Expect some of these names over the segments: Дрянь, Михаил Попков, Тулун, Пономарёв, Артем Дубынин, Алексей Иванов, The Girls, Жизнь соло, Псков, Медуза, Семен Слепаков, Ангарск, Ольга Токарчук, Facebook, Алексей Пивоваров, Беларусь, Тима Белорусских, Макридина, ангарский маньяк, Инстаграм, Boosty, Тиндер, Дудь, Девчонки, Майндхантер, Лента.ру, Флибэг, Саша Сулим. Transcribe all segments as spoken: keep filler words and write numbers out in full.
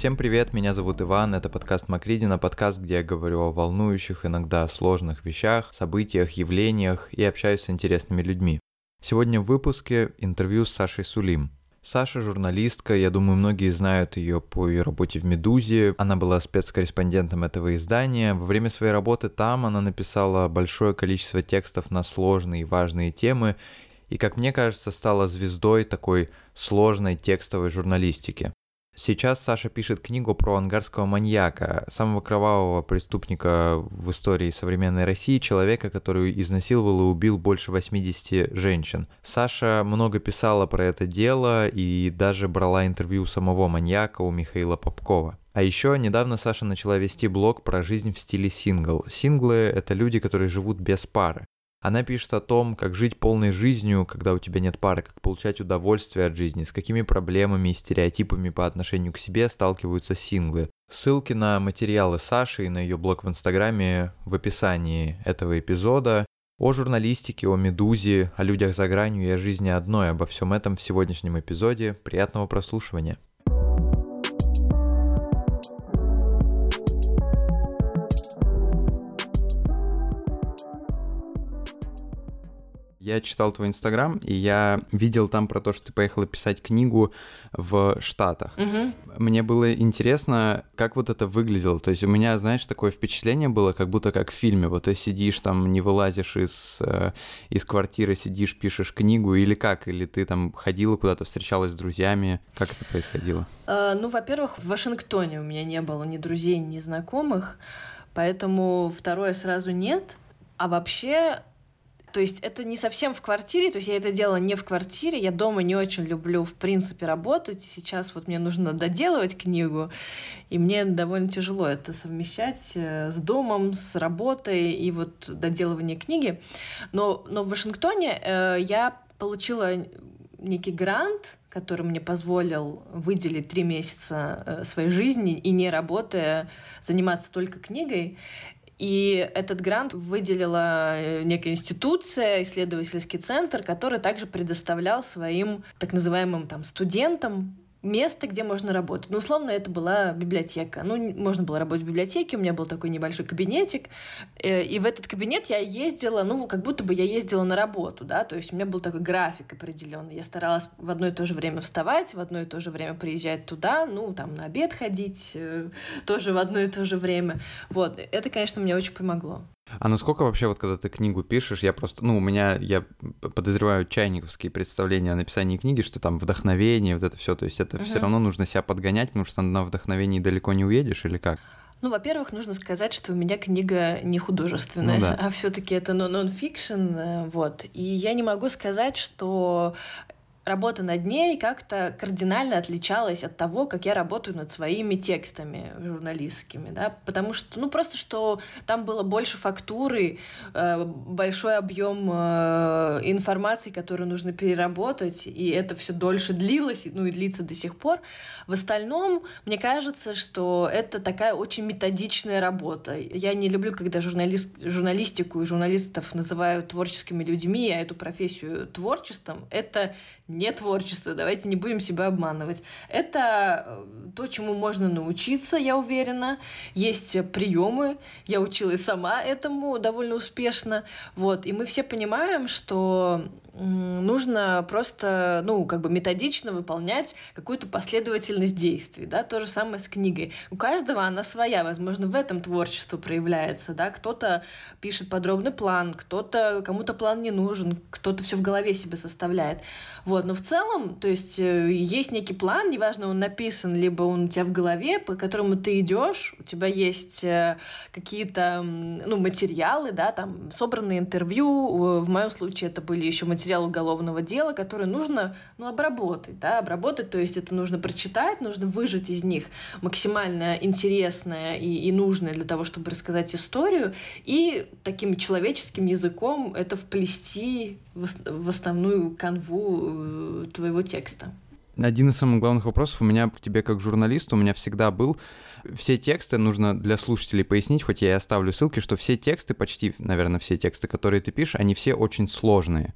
Всем привет, меня зовут Иван, это подкаст Макридина, подкаст, где я говорю о волнующих, иногда сложных вещах, событиях, явлениях и общаюсь с интересными людьми. Сегодня в выпуске интервью с Сашей Сулим. Саша журналистка, я думаю, многие знают ее по ее работе в «Медузе». Она была спецкорреспондентом этого издания. Во время своей работы там она написала большое количество текстов на сложные и важные темы и, как мне кажется, стала звездой такой сложной текстовой журналистики. Сейчас Саша пишет книгу про ангарского маньяка, самого кровавого преступника в истории современной России, человека, который изнасиловал и убил больше восьмидесяти женщин. Саша много писала про это дело и даже брала интервью у самого маньяка, у Михаила Попкова. А еще недавно Саша начала вести блог про жизнь в стиле сингл. Синглы — это люди, которые живут без пары. Она пишет о том, как жить полной жизнью, когда у тебя нет пары, как получать удовольствие от жизни, с какими проблемами и стереотипами по отношению к себе сталкиваются синглы. Ссылки на материалы Саши и на ее блог в Инстаграме в описании этого эпизода. О журналистике, о «Медузе», о людях за гранью и о жизни одной. Обо всем этом в сегодняшнем эпизоде. Приятного прослушивания. Я читал твой Инстаграм, и я видел там про то, что ты поехала писать книгу в Штатах. Угу. Мне было интересно, как вот это выглядело. То есть у меня, знаешь, такое впечатление было, как будто как в фильме. Вот ты сидишь там, не вылазишь из, из квартиры, сидишь, пишешь книгу, или как? Или ты там ходила куда-то, встречалась с друзьями? Как это происходило? Э, ну, во-первых, в Вашингтоне у меня не было ни друзей, ни знакомых, поэтому второе сразу нет. А вообще... То есть это не совсем в квартире, то есть я это делала не в квартире, я дома не очень люблю, в принципе, работать, и сейчас вот мне нужно доделывать книгу, и мне довольно тяжело это совмещать с домом, с работой и вот доделывание книги. Но, но в Вашингтоне э, я получила некий грант, который мне позволил выделить три месяца своей жизни и, не работая, заниматься только книгой. И этот грант выделила некая институция, исследовательский центр, который также предоставлял своим так называемым там студентам место, где можно работать. Ну, условно, это была библиотека. Ну, можно было работать в библиотеке, у меня был такой небольшой кабинетик, и в этот кабинет я ездила, ну, как будто бы я ездила на работу, да, то есть у меня был такой график определенный. Я старалась в одно и то же время вставать, в одно и то же время приезжать туда, ну, там, на обед ходить тоже в одно и то же время. Вот, это, конечно, мне очень помогло. А насколько вообще, вот когда ты книгу пишешь, я просто, ну, у меня, я подозреваю чайниковские представления о написании книги, что там вдохновение, вот это все, то есть это uh-huh. все равно нужно себя подгонять, потому что на вдохновении далеко не уедешь или как? Ну, во-первых, нужно сказать, что у меня книга не художественная, ну, да. а все-таки это нон-фикшн, вот, и я не могу сказать, что... Работа над ней как-то кардинально отличалась от того, как я работаю над своими текстами журналистскими, да, потому что, ну, просто что там было больше фактуры, большой объем информации, которую нужно переработать, и это все дольше длилось, ну, и длится до сих пор. В остальном, мне кажется, что это такая очень методичная работа. Я не люблю, когда журналист, журналистику и журналистов называют творческими людьми, а эту профессию творчеством. Это не творчество, давайте не будем себя обманывать. Это то, чему можно научиться, я уверена. Есть приемы, я училась сама этому довольно успешно. Вот. И мы все понимаем, что нужно просто, ну, как бы методично выполнять какую-то последовательность действий, да, то же самое с книгой. У каждого она своя, возможно, в этом творчество проявляется, да, кто-то пишет подробный план, кто-то, кому-то план не нужен, кто-то все в голове себе составляет, вот, но в целом, то есть есть некий план, неважно, он написан, либо он у тебя в голове, по которому ты идешь, у тебя есть какие-то, ну, материалы, да, там, собранные интервью, в моем случае это были еще материалы, материал уголовного дела, который нужно, ну, обработать, да, обработать, то есть это нужно прочитать, нужно выжать из них максимально интересное и, и нужное для того, чтобы рассказать историю, и таким человеческим языком это вплести в, в основную канву твоего текста. Один из самых главных вопросов у меня к тебе как журналисту, у меня всегда был, все тексты, нужно для слушателей пояснить, хоть я и оставлю ссылки, что все тексты, почти, наверное, все тексты, которые ты пишешь, они все очень сложные.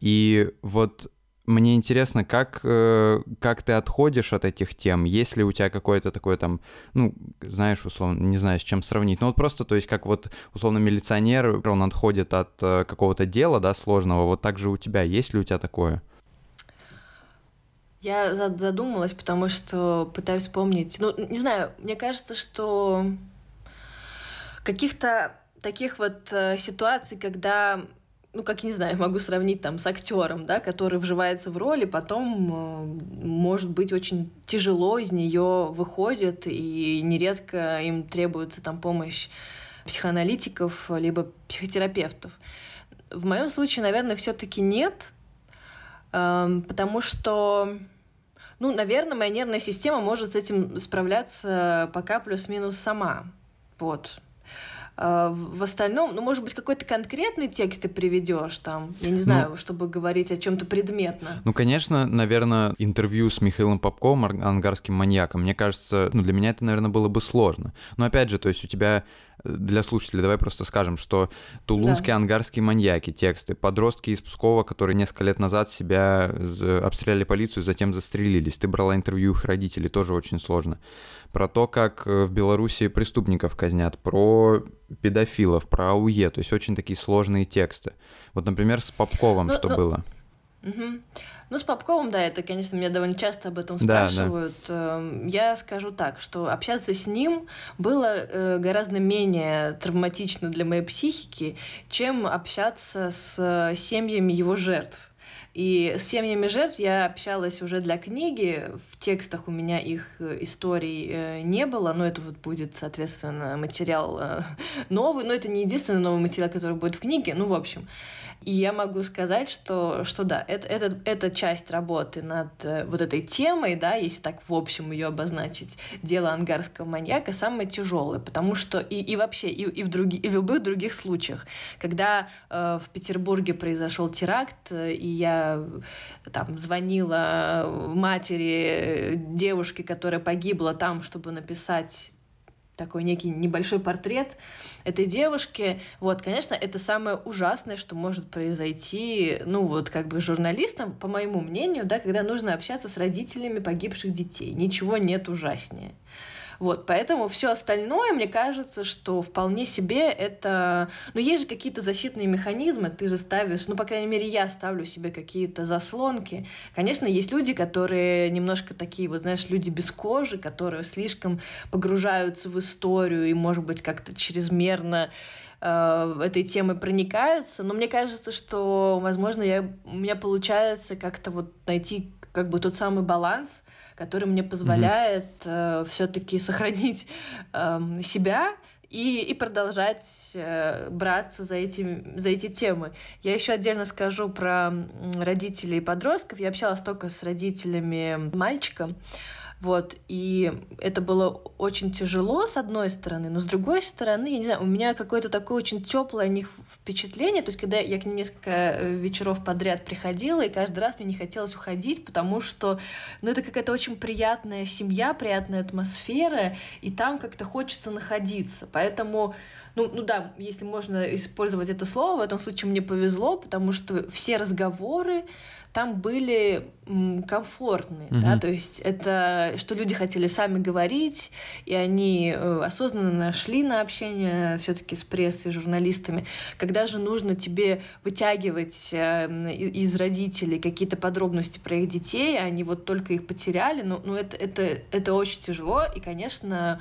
И вот Мне интересно, как, как ты отходишь от этих тем, есть ли у тебя какое-то такое там, ну, знаешь, условно, не знаю, с чем сравнить, ну вот просто, то есть как вот, условно, милиционер, он отходит от какого-то дела, да, сложного, вот так же у тебя, есть ли у тебя такое? Я задумалась, потому что пытаюсь вспомнить, ну, не знаю, мне кажется, что каких-то таких вот ситуаций, когда... ну, как, не знаю, могу сравнить там с актером, да, который вживается в роль, и потом, может быть, очень тяжело из нее выходит, и нередко им требуется там помощь психоаналитиков либо психотерапевтов. В моем случае, наверное, все-таки нет, потому что, ну, наверное, моя нервная система может с этим справляться пока плюс-минус сама. Вот. В остальном, ну, может быть, какой-то конкретный текст ты приведешь там, я не знаю, ну, чтобы говорить о чем-то предметно. Ну, конечно, наверное, интервью с Михаилом Попковым, ангарским маньяком, мне кажется, ну, для меня это, наверное, было бы сложно. Но опять же, то есть у тебя, для слушателей, давай просто скажем, что тулунские, да, ангарские маньяки, тексты, подростки из Пскова, которые несколько лет назад себя обстреляли полицию, затем застрелились, ты брала интервью их родителей, тоже очень сложно. Про то, как в Беларуси преступников казнят, про педофилов, про АУЕ, то есть очень такие сложные тексты. Вот, например, с Попковым ну, что ну, было? Угу. Ну, с Попковым, да, это, конечно, меня довольно часто об этом спрашивают. Да, да. Я скажу так, что общаться с ним было гораздо менее травматично для моей психики, чем общаться с семьями его жертв. И с семьями жертв я общалась уже для книги, в текстах у меня их историй не было, но это вот будет, соответственно, материал новый, но это не единственный новый материал, который будет в книге, ну, в общем. И я могу сказать, что, что да, это, это, это часть работы над вот этой темой, да, если так в общем ее обозначить, дело ангарского маньяка самое тяжелое, потому что и, и вообще, и, и, в други, и в любых других случаях, когда э, в Петербурге произошел теракт, и я там звонила матери девушки, которая погибла там, чтобы написать такой некий небольшой портрет этой девушки. Вот, конечно, это самое ужасное, что может произойти, ну вот как бы журналистам, по моему мнению, да, когда нужно общаться с родителями погибших детей. Ничего нет ужаснее. Вот, поэтому все остальное, мне кажется, что вполне себе это... Ну, есть же какие-то защитные механизмы, ты же ставишь... Ну, по крайней мере, я ставлю себе какие-то заслонки. Конечно, есть люди, которые немножко такие, вот, знаешь, люди без кожи, которые слишком погружаются в историю и, может быть, как-то чрезмерно э, этой темой проникаются. Но мне кажется, что, возможно, я... у меня получается как-то вот найти как бы тот самый баланс, который мне позволяет mm-hmm. э, все-таки сохранить э, себя и, и продолжать э, браться за эти, за эти темы. Я еще отдельно скажу про родителей и подростков. Я общалась только с родителями мальчика. Вот, и это было очень тяжело, с одной стороны, но с другой стороны, я не знаю, у меня какое-то такое очень теплое о них впечатление, то есть когда я к ним несколько вечеров подряд приходила, и каждый раз мне не хотелось уходить, потому что, ну, это какая-то очень приятная семья, приятная атмосфера, и там как-то хочется находиться, поэтому... Ну, ну да, если можно использовать это слово, в этом случае мне повезло, потому что все разговоры там были комфортные, mm-hmm. да, то есть это, что люди хотели сами говорить, и они осознанно шли на общение все-таки с прессой, с журналистами. Когда же нужно тебе вытягивать из родителей какие-то подробности про их детей, они вот только их потеряли, ну, ну это, это, это очень тяжело, и, конечно...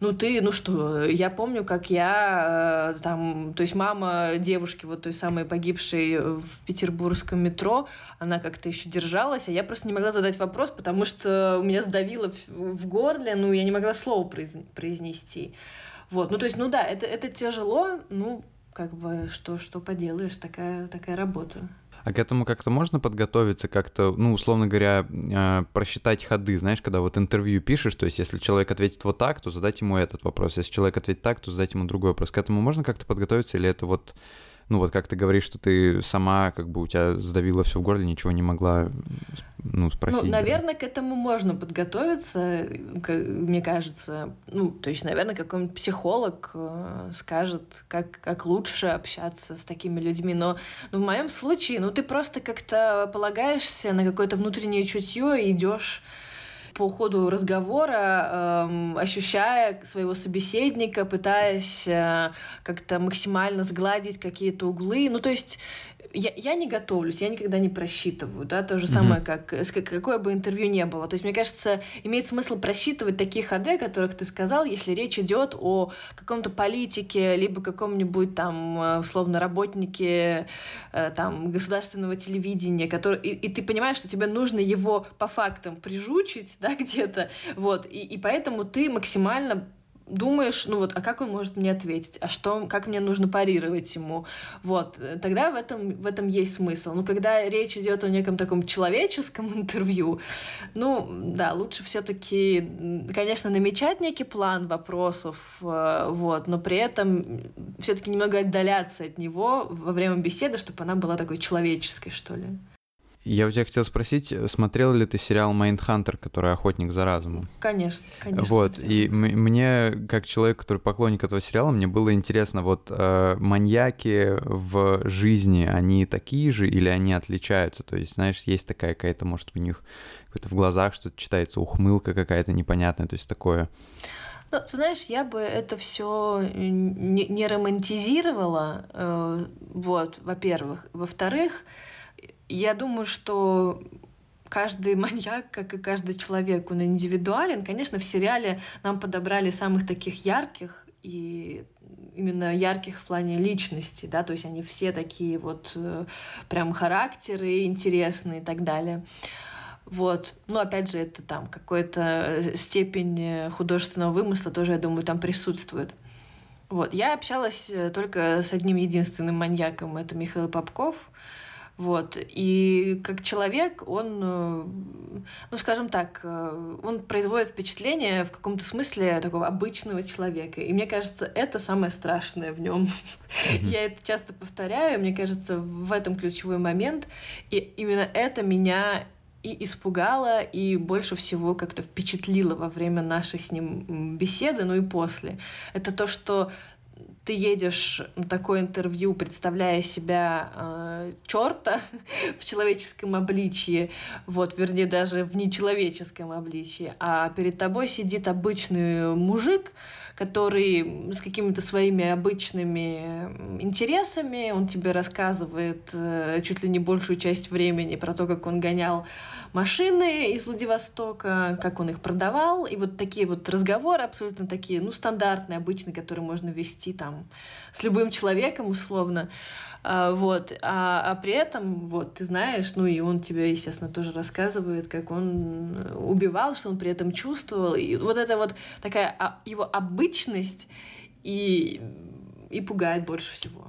Ну ты, ну что, я помню, как я там, то есть мама девушки вот той самой погибшей в петербургском метро, она как-то еще держалась, а я просто не могла задать вопрос, потому что у меня сдавило в горле, ну я не могла слово произнести. Вот, ну то есть, ну да, это, это тяжело, ну как бы что, что поделаешь, такая, такая работа. А к этому как-то можно подготовиться, как-то, ну, условно говоря, э, просчитать ходы, знаешь, когда вот интервью пишешь, то есть если человек ответит вот так, то задать ему этот вопрос, если человек ответит так, то задать ему другой вопрос. К этому можно как-то подготовиться или это вот ну вот как ты говоришь, что ты сама, как бы у тебя сдавило все в горле, ничего не могла, ну, спросить. Ну, наверное, да, к этому можно подготовиться, мне кажется. Ну, то есть, наверное, какой-нибудь психолог скажет, как, как лучше общаться с такими людьми. Но ну, в моем случае, ну, ты просто как-то полагаешься на какое-то внутреннее чутье и идешь по ходу разговора, эм, ощущая своего собеседника, пытаясь э, как-то максимально сгладить какие-то углы. Ну, то есть я, я не готовлюсь, я никогда не просчитываю, да, то же mm-hmm. самое, как какое бы интервью ни было. То есть, мне кажется, имеет смысл просчитывать такие ходы, о которых ты сказал, если речь идет о каком-то политике, либо каком-нибудь там, условно, работнике там, государственного телевидения, который... и, и ты понимаешь, что тебе нужно его по фактам прижучить, да, где-то, вот, и, и поэтому ты максимально думаешь, ну вот, а как он может мне ответить, а что, как мне нужно парировать ему, вот, тогда в этом, в этом есть смысл. Но когда речь идет о неком таком человеческом интервью, ну, да, лучше все-таки, конечно, намечать некий план вопросов, вот, но при этом все-таки немного отдаляться от него во время беседы, чтобы она была такой человеческой, что ли. Я у тебя хотел спросить, смотрел ли ты сериал «Майндхантер», который «Охотник за разумом»? Конечно, конечно. Вот, смотрела. И м- мне, как человек, который поклонник этого сериала, мне было интересно, вот э, маньяки в жизни, они такие же или они отличаются? То есть, знаешь, есть такая какая-то, может, у них какой-то в глазах что-то читается, ухмылка какая-то непонятная, то есть такое... Ну, ты знаешь, я бы это все не, не романтизировала, э, вот, во-первых. Во-вторых... Я думаю, что каждый маньяк, как и каждый человек, он индивидуален. Конечно, в сериале нам подобрали самых таких ярких, и именно ярких в плане личности, да, то есть они все такие вот прям характеры интересные и так далее. Вот. Ну, опять же, это там какая-то степень художественного вымысла тоже, я думаю, там присутствует. Вот. Я общалась только с одним единственным маньяком, это Михаил Попков. Вот. И как человек он, ну, скажем так, он производит впечатление в каком-то смысле такого обычного человека. И мне кажется, это самое страшное в нем. Mm-hmm. Я это часто повторяю, мне кажется, в этом ключевой момент. И именно это меня и испугало, и больше всего как-то впечатлило во время нашей с ним беседы, ну и после. Это то, что... ты едешь на такое интервью, представляя себя э, чёрта в человеческом обличье, вот, вернее, даже в нечеловеческом обличье, а перед тобой сидит обычный мужик, который с какими-то своими обычными интересами, он тебе рассказывает э, чуть ли не большую часть времени про то, как он гонял машины из Владивостока, как он их продавал, и вот такие вот разговоры абсолютно такие, ну, стандартные, обычные, которые можно вести там с любым человеком, условно, а, вот, а, а при этом, вот, ты знаешь, ну, и он тебе, естественно, тоже рассказывает, как он убивал, что он при этом чувствовал, и вот эта вот такая а, его обычность и, и пугает больше всего,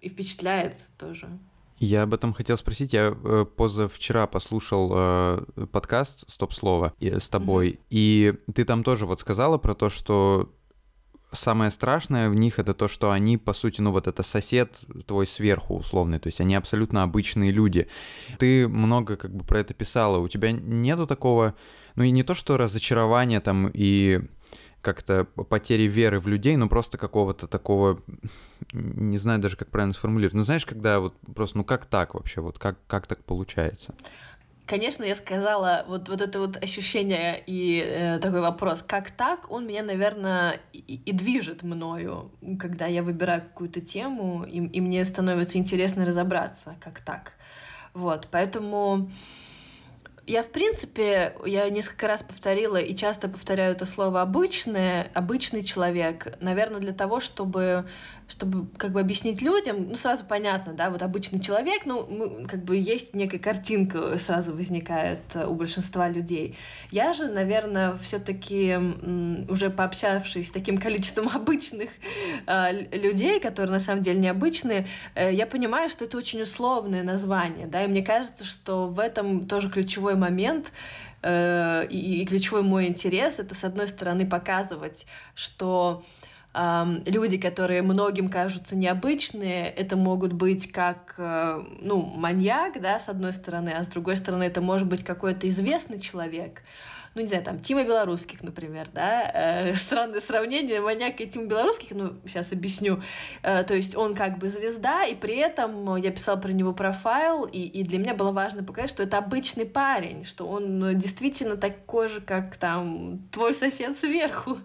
и впечатляет тоже. Я об этом хотел спросить. Я э, позавчера послушал э, подкаст «Стоп-слово» с тобой, mm-hmm. и ты там тоже вот сказала про то, что самое страшное в них — это то, что они, по сути, ну вот это сосед твой сверху условный, то есть они абсолютно обычные люди. Ты много как бы про это писала, у тебя нету такого, ну и не то, что разочарования там и как-то потери веры в людей, но просто какого-то такого, не знаю даже, как правильно сформулировать, ну знаешь, когда вот просто, ну как так вообще, вот как, как так получается? Конечно, я сказала, вот, вот это вот ощущение и э, такой вопрос, как так, он меня, наверное, и, и движет мною, когда я выбираю какую-то тему, и, и мне становится интересно разобраться, как так. Вот, поэтому я, в принципе, я несколько раз повторила и часто повторяю это слово «обычное», «обычный человек», наверное, для того, чтобы... чтобы как бы объяснить людям, ну, сразу понятно, да, вот обычный человек, ну, мы, как бы есть некая картинка, сразу возникает у большинства людей. Я же, наверное, все-таки уже пообщавшись с таким количеством обычных э, людей, которые на самом деле необычные, э, я понимаю, что это очень условное название, да, и мне кажется, что в этом тоже ключевой момент, э, и, и ключевой мой интерес — это, с одной стороны, показывать, что люди, которые многим кажутся необычные, это могут быть как, ну, маньяк, да, с одной стороны, а с другой стороны это может быть какой-то известный человек, ну, не знаю, там, Тима Белорусских, например, да, странное сравнение, маньяк и Тима Белорусских, ну, сейчас объясню, то есть он как бы звезда, и при этом я писала про него профайл, и, и для меня было важно показать, что это обычный парень, что он действительно такой же, как, там, твой сосед сверху,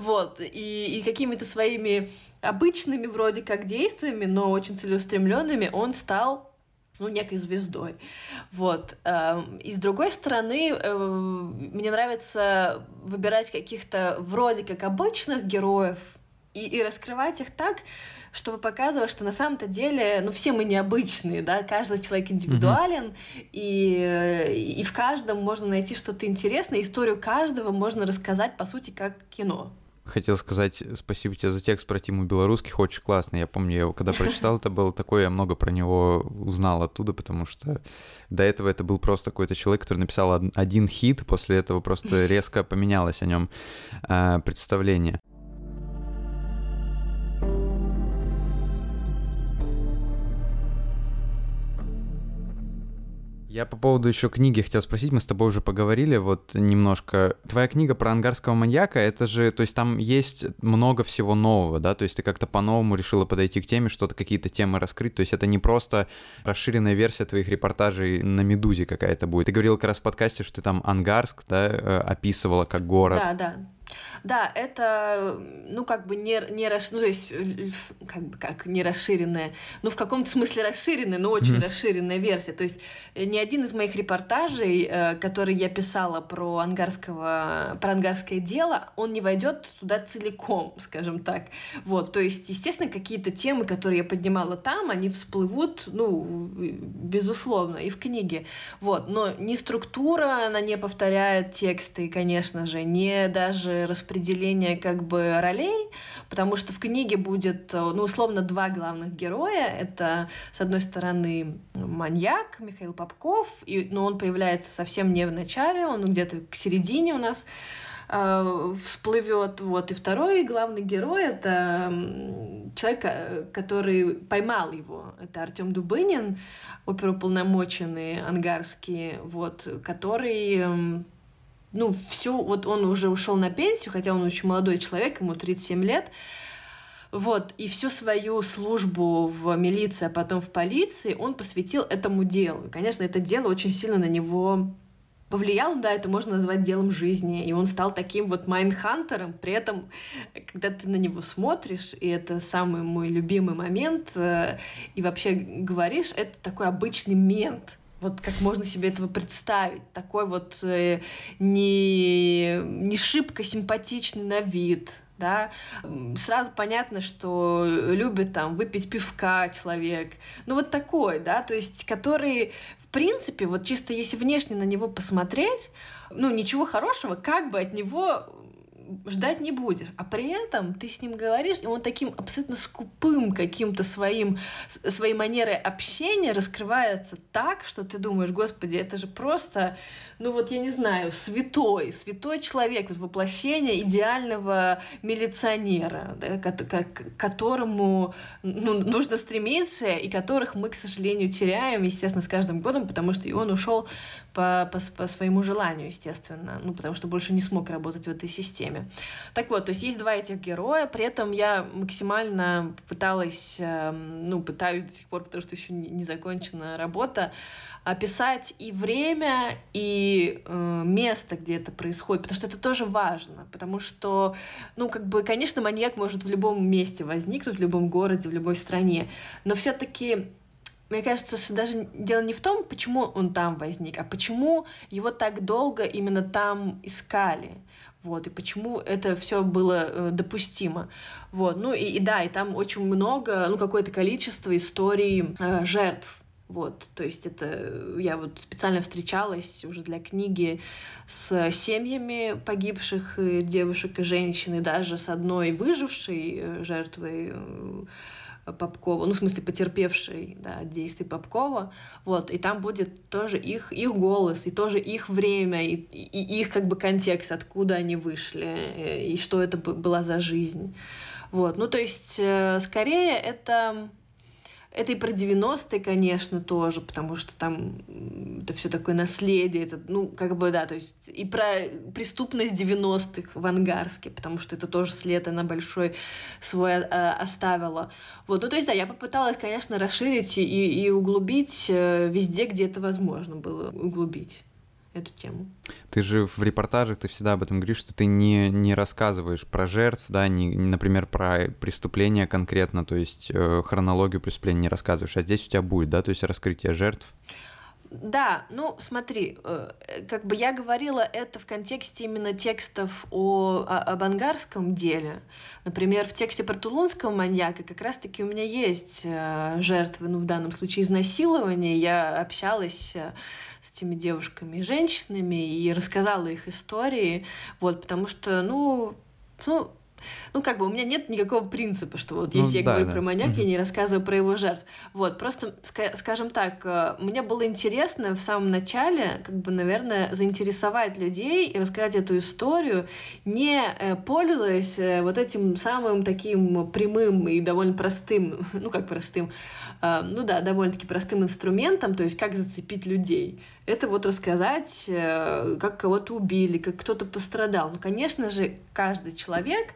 вот, и, и какие какими-то своими обычными вроде как действиями, но очень целеустремленными, он стал, ну, некой звездой. Вот. И с другой стороны, мне нравится выбирать каких-то вроде как обычных героев и, и раскрывать их так, чтобы показывать, что на самом-то деле, ну, все мы необычные, да, каждый человек индивидуален, mm-hmm. и, и в каждом можно найти что-то интересное, историю каждого можно рассказать, по сути, как кино. Хотел сказать спасибо тебе за текст про Тиму Белорусских, очень классный. Я помню, я его когда прочитал, это было такое, я много про него узнал оттуда, потому что до этого это был просто какой-то человек, который написал один хит, после этого просто резко поменялось о нем э, представление. Я по поводу еще книги хотел спросить, мы с тобой уже поговорили вот немножко. Твоя книга про ангарского маньяка, это же, то есть там есть много всего нового, да, то есть ты как-то по-новому решила подойти к теме, что-то, какие-то темы раскрыть, то есть это не просто расширенная версия твоих репортажей на «Медузе» какая-то будет. Ты говорила как раз в подкасте, что ты там Ангарск, да, описывала как город. Да, да. Да, это, ну, как бы не, не, расш... ну, то есть, как бы, как, не расширенная, ну, в каком-то смысле расширенная, но очень mm-hmm. расширенная версия. То есть ни один из моих репортажей, который я писала про, ангарского, про ангарское дело, он не войдет туда целиком, скажем так. Вот, то есть, естественно, какие-то темы, которые я поднимала там, они всплывут, ну, безусловно, и в книге. Вот, но ни структура, она не повторяет тексты, конечно же, не даже распределение как бы ролей, потому что в книге будет, ну, условно, два главных героя. Это, с одной стороны, маньяк Михаил Попков, и, но он появляется совсем не в начале, он где-то к середине у нас э, всплывет. Вот. И второй главный герой — это человек, который поймал его. Это Артем Дубынин, оперуполномоченный ангарский, вот, который... Ну, все, вот он уже ушел на пенсию, хотя он очень молодой человек, ему тридцать семь лет. Вот, и всю свою службу в милиции, а потом в полиции он посвятил этому делу. И, конечно, это дело очень сильно на него повлияло, да, это можно назвать делом жизни. И он стал таким вот майндхантером. При этом, когда ты на него смотришь, и это самый мой любимый момент, и вообще говоришь, это такой обычный мент. Вот как можно себе этого представить? Такой вот э, не, не шибко симпатичный на вид, да? Сразу понятно, что любит там выпить пивка человек. Ну вот такой, да? То есть который, в принципе, вот чисто если внешне на него посмотреть, ну ничего хорошего как бы от него ждать не будешь. А при этом ты с ним говоришь, и он таким абсолютно скупым каким-то своим, своей манерой общения раскрывается так, что ты думаешь, господи, это же просто, ну вот я не знаю, святой, святой человек, вот воплощение идеального милиционера, да, к которому, ну, нужно стремиться, и которых мы, к сожалению, теряем, естественно, с каждым годом, потому что и он ушел по, по, по своему желанию, естественно, ну, потому что больше не смог работать в этой системе. Так вот, то есть есть два этих героя, при этом я максимально пыталась, ну, пытаюсь до сих пор, потому что еще не закончена работа, описать и время, и э, место, где это происходит, потому что это тоже важно, потому что, ну, как бы, конечно, маньяк может в любом месте возникнуть, в любом городе, в любой стране, но все-таки мне кажется, что даже дело не в том, почему он там возник, а почему его так долго именно там искали. Вот, и почему это все было э, допустимо. Вот, ну и, и да, и там очень много, ну, какое-то количество историй э, жертв. Вот, то есть это я вот специально встречалась уже для книги с семьями погибших девушек и женщин, и даже с одной выжившей жертвой Попкова, ну, в смысле, потерпевшей, да, от действий Попкова, вот, и там будет тоже их, их голос, и тоже их время, и, и их, как бы, контекст, откуда они вышли, и что это была за жизнь, Вот. Ну, то есть, скорее, это... Это и про девяностые, конечно, тоже, потому что там это все такое наследие, это, ну, как бы, да, то есть и про преступность девяностых в Ангарске, потому что это тоже след она большой свой э, оставила. Вот, ну, то есть, да, я попыталась, конечно, расширить и, и углубить везде, где это возможно было углубить эту тему. Ты же в репортажах, ты всегда об этом говоришь, что ты не, не рассказываешь про жертв, да, не, например, про преступления конкретно, то есть э, хронологию преступления не рассказываешь, а здесь у тебя будет, да, то есть раскрытие жертв. Да, ну смотри, э, как бы я говорила это в контексте именно текстов о, о, об ангарском деле. Например, в тексте про тулунского маньяка как раз-таки у меня есть э, жертвы, ну в данном случае изнасилования, я общалась... Э, с теми девушками и женщинами, и рассказала их истории, вот, потому что, ну, ну, ну, как бы у меня нет никакого принципа, что вот если ну, я да, говорю да. про маньяка, угу. я не рассказываю про его жертв. Вот, просто, скажем так, мне было интересно в самом начале, как бы, наверное, заинтересовать людей и рассказать эту историю, не пользуясь вот этим самым таким прямым и довольно простым, ну, как простым, ну да, довольно-таки простым инструментом, то есть как зацепить людей. Это вот рассказать, как кого-то убили, как кто-то пострадал. Ну, конечно же, каждый человек,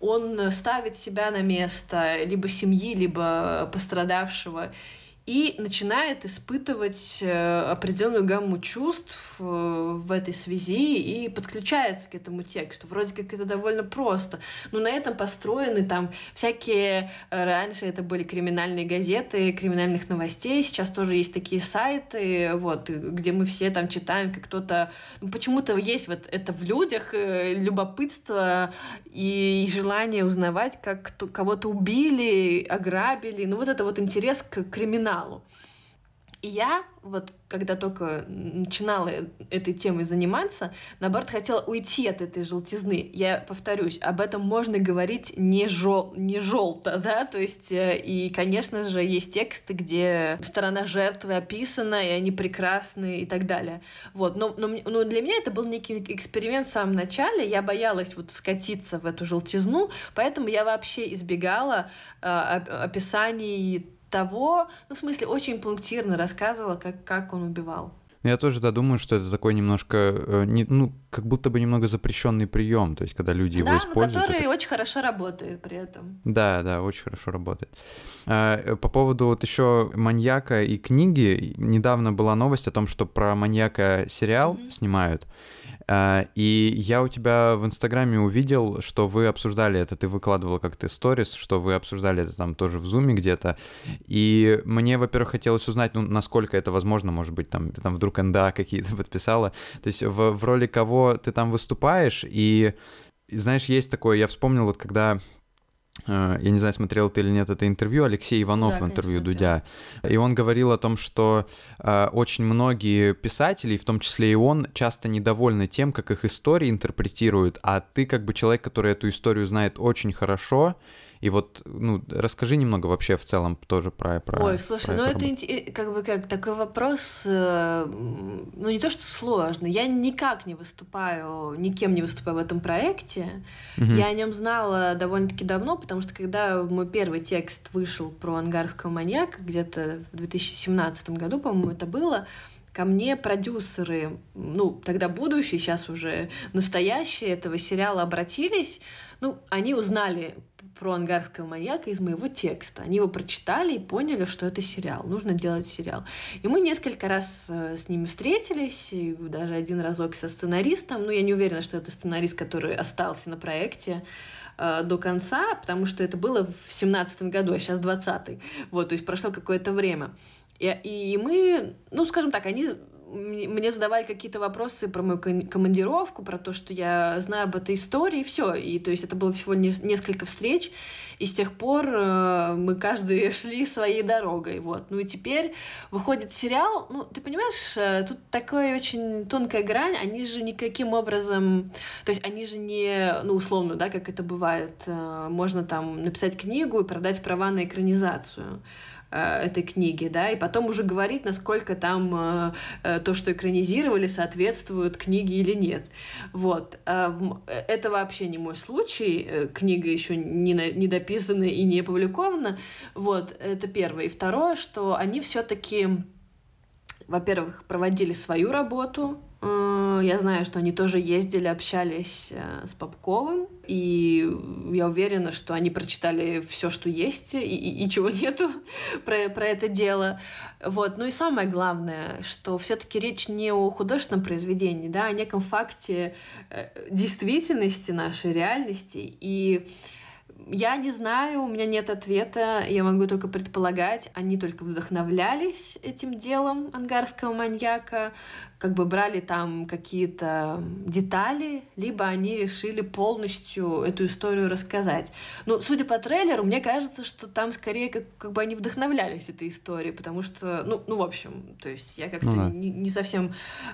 он ставит себя на место либо семьи, либо пострадавшего, и начинает испытывать определенную гамму чувств в этой связи и подключается к этому тексту. Вроде как это довольно просто. Но на этом построены там всякие... Раньше это были криминальные газеты, криминальных новостей. Сейчас тоже есть такие сайты, вот, где мы все там читаем, как кто-то... Почему-то есть вот это в людях любопытство и желание узнавать, как кого-то убили, ограбили. Ну вот это вот интерес к криминалу. И я, вот, когда только начинала этой темой заниматься, наоборот, хотела уйти от этой желтизны. Я повторюсь, об этом можно говорить не, жел... не желто, да, то есть, и, конечно же, есть тексты, где сторона жертвы описана, и они прекрасны и так далее. Вот, но, но, но для меня это был некий эксперимент в самом начале, я боялась вот скатиться в эту желтизну, поэтому я вообще избегала э, описаний того, ну, в смысле, очень пунктирно рассказывала, как, как он убивал. Я тоже да, думаю, что это такой немножко, ну, как будто бы немного запрещенный прием, то есть, когда люди да, его используют. Да, но который это... очень хорошо работает при этом. Да, да, очень хорошо работает. По поводу вот еще маньяка и книги, недавно была новость о том, что про маньяка сериал mm-hmm. снимают. И я у тебя в Инстаграме увидел, что вы обсуждали это, ты выкладывала как-то сторис, что вы обсуждали это там тоже в Зуме где-то, и мне, во-первых, хотелось узнать, ну, насколько это возможно, может быть, там, ты там вдруг эн дэ а какие-то подписала, то есть в, в роли кого ты там выступаешь, и, знаешь, есть такое, я вспомнил, вот когда... Я не знаю, смотрел ты или нет это интервью, Алексей Иванов да, в интервью конечно, Дудя. Да. И он говорил о том, что э, очень многие писатели, в том числе и он, часто недовольны тем, как их истории интерпретируют, а ты как бы человек, который эту историю знает очень хорошо. И вот, ну, расскажи немного вообще в целом тоже про... про Ой, слушай, про ну это работу. Как бы как такой вопрос, ну не то, что сложный, я никак не выступаю, никем не выступаю в этом проекте, угу. я о нем знала довольно-таки давно, потому что когда мой первый текст вышел про ангарского маньяка, где-то в две тысячи семнадцатом году, по-моему, это было... Ко мне продюсеры, ну, тогда будущие, сейчас уже настоящие этого сериала обратились. Ну, они узнали про ангарского маньяка из моего текста. Они его прочитали и поняли, что это сериал, нужно делать сериал. И мы несколько раз с ними встретились, и даже один разок со сценаристом. Ну, я не уверена, что это сценарист, который остался на проекте до конца, потому что это было в семнадцатом году, а сейчас двадцатый. Вот, то есть прошло какое-то время. И, и мы, ну, скажем так, они мне задавали какие-то вопросы про мою командировку, про то, что я знаю об этой истории, и все. И то есть это было всего несколько встреч, и с тех пор мы каждый шли своей дорогой, вот. Ну и теперь выходит сериал, ну, ты понимаешь, тут такая очень тонкая грань, они же никаким образом, то есть они же не, ну, условно, да, как это бывает, можно там написать книгу и продать права на экранизацию. этой книги, да, и потом уже говорить, насколько там то, что экранизировали, соответствует книге или нет. Вот. Это вообще не мой случай. Книга еще не дописана и не опубликована. Вот. Это первое. И второе, что они все-таки, во-первых, проводили свою работу. Я знаю, что они тоже ездили, общались с Попковым, и я уверена, что они прочитали все, что есть, и, и, и чего нету про, про это дело. Вот. Ну и самое главное, что все-таки речь не о художественном произведении, да, а о неком факте действительности нашей, реальности. И я не знаю, у меня нет ответа, я могу только предполагать. Они только вдохновлялись этим делом ангарского маньяка, как бы брали там какие-то детали, либо они решили полностью эту историю рассказать. Ну, судя по трейлеру, мне кажется, что там скорее как, как бы они вдохновлялись этой историей, потому что, ну, ну в общем, то есть я как-то ну, да. не, не совсем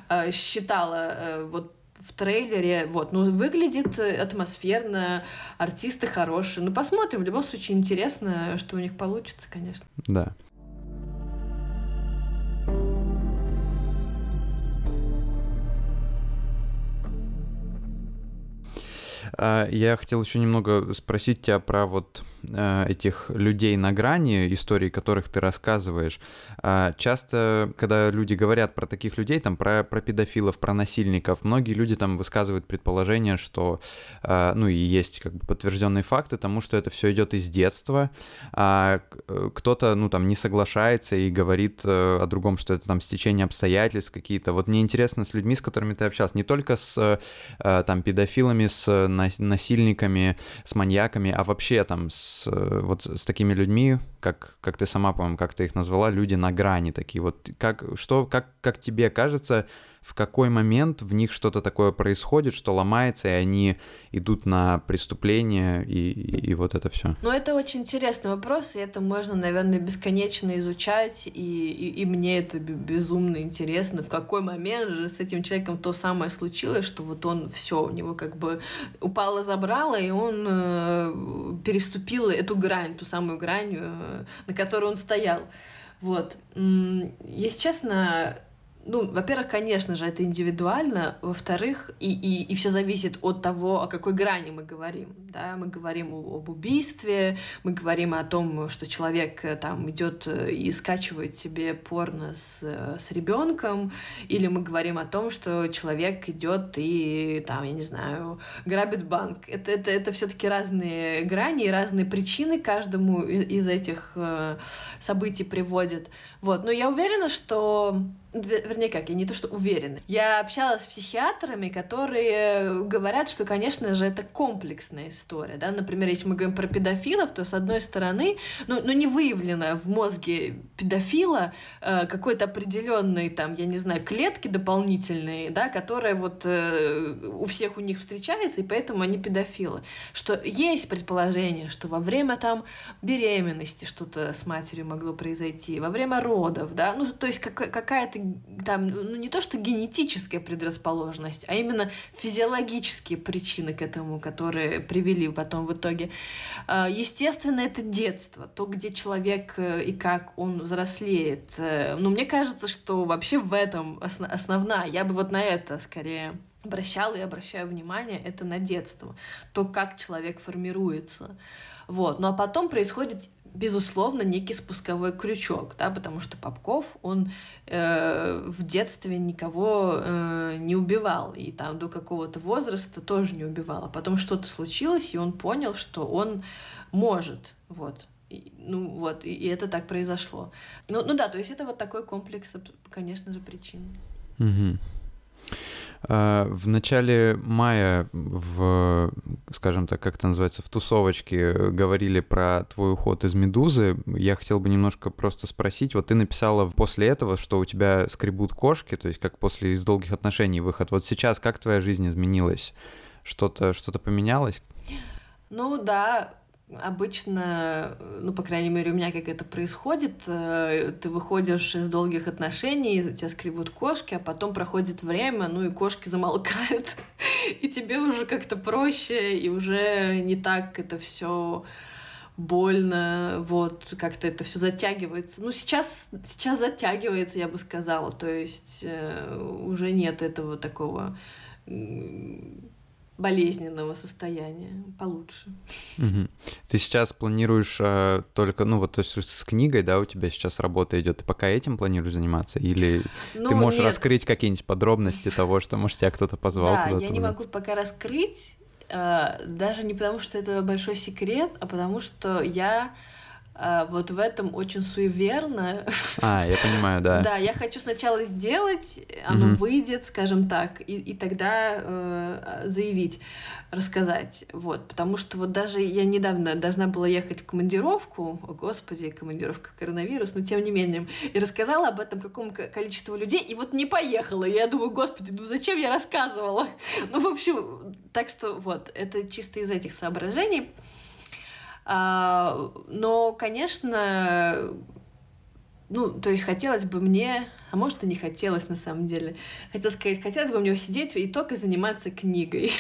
э, считала э, вот в трейлере, вот, ну, выглядит атмосферно, артисты хорошие. Ну, посмотрим, в любом случае интересно, что у них получится, конечно. Да. Я хотел еще немного спросить тебя про вот этих людей на грани, истории которых ты рассказываешь. Часто, когда люди говорят про таких людей, там, про, про педофилов, про насильников, многие люди там высказывают предположение, что, ну и есть как бы подтвержденные факты тому, что это все идет из детства, а кто-то, ну там, не соглашается и говорит о другом, что это там стечение обстоятельств какие-то. Вот мне интересно с людьми, с которыми ты общался, не только с там педофилами, с насильниками, с маньяками, а вообще там с, вот с такими людьми, как, как ты сама, по-моему, как ты их назвала, люди на грани такие. Вот как, что, как, как тебе кажется, в какой момент в них что-то такое происходит, что ломается, и они идут на преступление, и, и, и вот это все? Ну, это очень интересный вопрос, и это можно, наверное, бесконечно изучать, и, и, и мне это безумно интересно, в какой момент же с этим человеком то самое случилось, что вот он все у него как бы упало-забрало, и он э, переступил эту грань, ту самую грань, э, на которой он стоял. Вот. Если честно... Ну, во-первых, конечно же, это индивидуально, во-вторых, и, и, и все зависит от того, о какой грани мы говорим, да, мы говорим об убийстве, мы говорим о том, что человек там идет и скачивает себе порно с, с ребенком, или мы говорим о том, что человек идет и, там, я не знаю, грабит банк. Это, это, это все-таки разные грани и разные причины каждому из этих событий приводят. Вот, но я уверена, что... Вернее, как, я не то что уверена. Я общалась с психиатрами, которые говорят, что, конечно же, это комплексная история, да, например, если мы говорим про педофилов, то, с одной стороны, ну, ну не выявлено в мозге педофила э, какой-то определенной, там, я не знаю, клетки дополнительные, да, которая вот э, у всех у них встречается, и поэтому они педофилы. Что есть предположение, что во время, там, беременности что-то с матерью могло произойти, во время родов, да, ну, то есть как- какая-то там, ну, не то что генетическая предрасположенность, а именно физиологические причины к этому, которые привели потом в итоге. Естественно, это детство, то, где человек и как он взрослеет. Но мне кажется, что вообще в этом основ- основная, я бы вот на это скорее обращала и обращаю внимание, это на детство, то, как человек формируется. Вот. Ну а потом происходит, безусловно, некий спусковой крючок, да, потому что Попков, он э, в детстве никого э, не убивал, и там до какого-то возраста тоже не убивал, а потом что-то случилось, и он понял, что он может, вот, и, ну вот, и, и это так произошло. Ну, ну да, то есть это вот такой комплекс, конечно же, причин. Mm-hmm. В начале мая, в, скажем так, как это называется, в тусовочке говорили про твой уход из «Медузы». Я хотел бы немножко просто спросить. Вот ты написала после этого, что у тебя скребут кошки, то есть как после из долгих отношений выход. Вот сейчас как твоя жизнь изменилась? Что-то, что-то поменялось? Ну да, обычно, ну, по крайней мере, у меня как это происходит, ты выходишь из долгих отношений, у тебя скребут кошки, а потом проходит время, ну, и кошки замолкают, и тебе уже как-то проще, и уже не так это все больно, вот, как-то это все затягивается. Ну, сейчас, сейчас затягивается, я бы сказала, то есть э, уже нет этого такого э, болезненного состояния, получше. Угу. Ты сейчас планируешь э, только, ну, вот, то есть с книгой, да, у тебя сейчас работа идет, ты пока этим планируешь заниматься? Или ну, ты можешь нет. раскрыть какие-нибудь подробности того, что, может, тебя кто-то позвал? Да, я не могу пока раскрыть, даже не потому, что это большой секрет, а потому, что я вот в этом очень суеверна. А, я понимаю, да. Да, я хочу сначала сделать, оно выйдет, скажем так, и, и тогда э, заявить, рассказать, вот, потому что вот даже я недавно должна была ехать в командировку, о господи, командировка коронавирус, но тем не менее, и рассказала об этом какому количеству людей, и вот не поехала, и я думаю, господи, ну зачем я рассказывала? Ну, в общем, так что вот, это чисто из этих соображений. Но, конечно, ну, то есть хотелось бы мне, а может и не хотелось на самом деле, хотелось, хотелось бы мне сидеть и только заниматься книгой,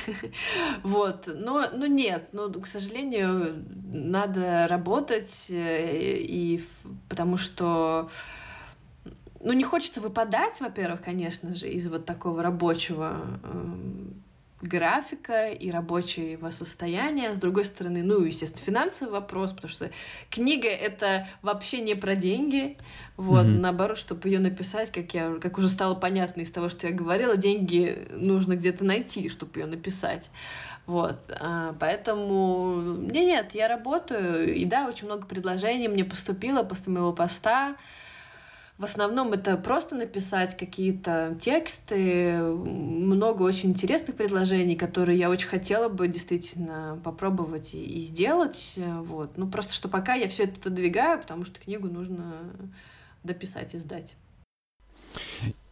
вот, но, но нет, но, к сожалению, надо работать, и, потому что, ну, не хочется выпадать, во-первых, конечно же, из вот такого рабочего графика и рабочего состояния. С другой стороны, ну, естественно, финансовый вопрос, потому что книга — это вообще не про деньги. Вот, mm-hmm. наоборот, чтобы ее написать, как я, как уже стало понятно из того, что я говорила, деньги нужно где-то найти, чтобы ее написать. Вот, а, поэтому... Нет, нет, я работаю, и да, очень много предложений мне поступило после моего поста. В основном это просто написать какие-то тексты, много очень интересных предложений, которые я очень хотела бы действительно попробовать и, и сделать. Вот. Ну, просто что пока я все это отодвигаю, потому что книгу нужно дописать и сдать.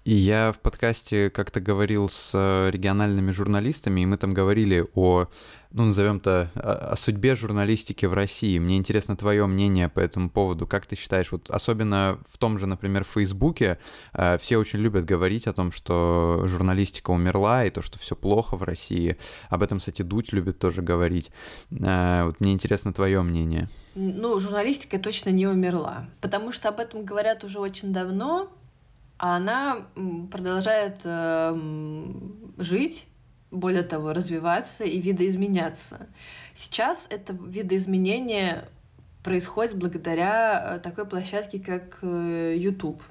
И я в подкасте как-то говорил с региональными журналистами, и мы там говорили о, ну, назовем-то, о судьбе журналистики в России. Мне интересно твое мнение по этому поводу. Как ты считаешь, вот особенно в том же, например, Фейсбуке, все очень любят говорить о том, что журналистика умерла и то, что все плохо в России. Об этом, кстати, Дудь любит тоже говорить. Вот мне интересно твое мнение. Ну, журналистика точно не умерла, потому что об этом говорят уже очень давно, а она продолжает э, жить, более того, развиваться и видоизменяться. Сейчас это видоизменение происходит благодаря такой площадке, как YouTube.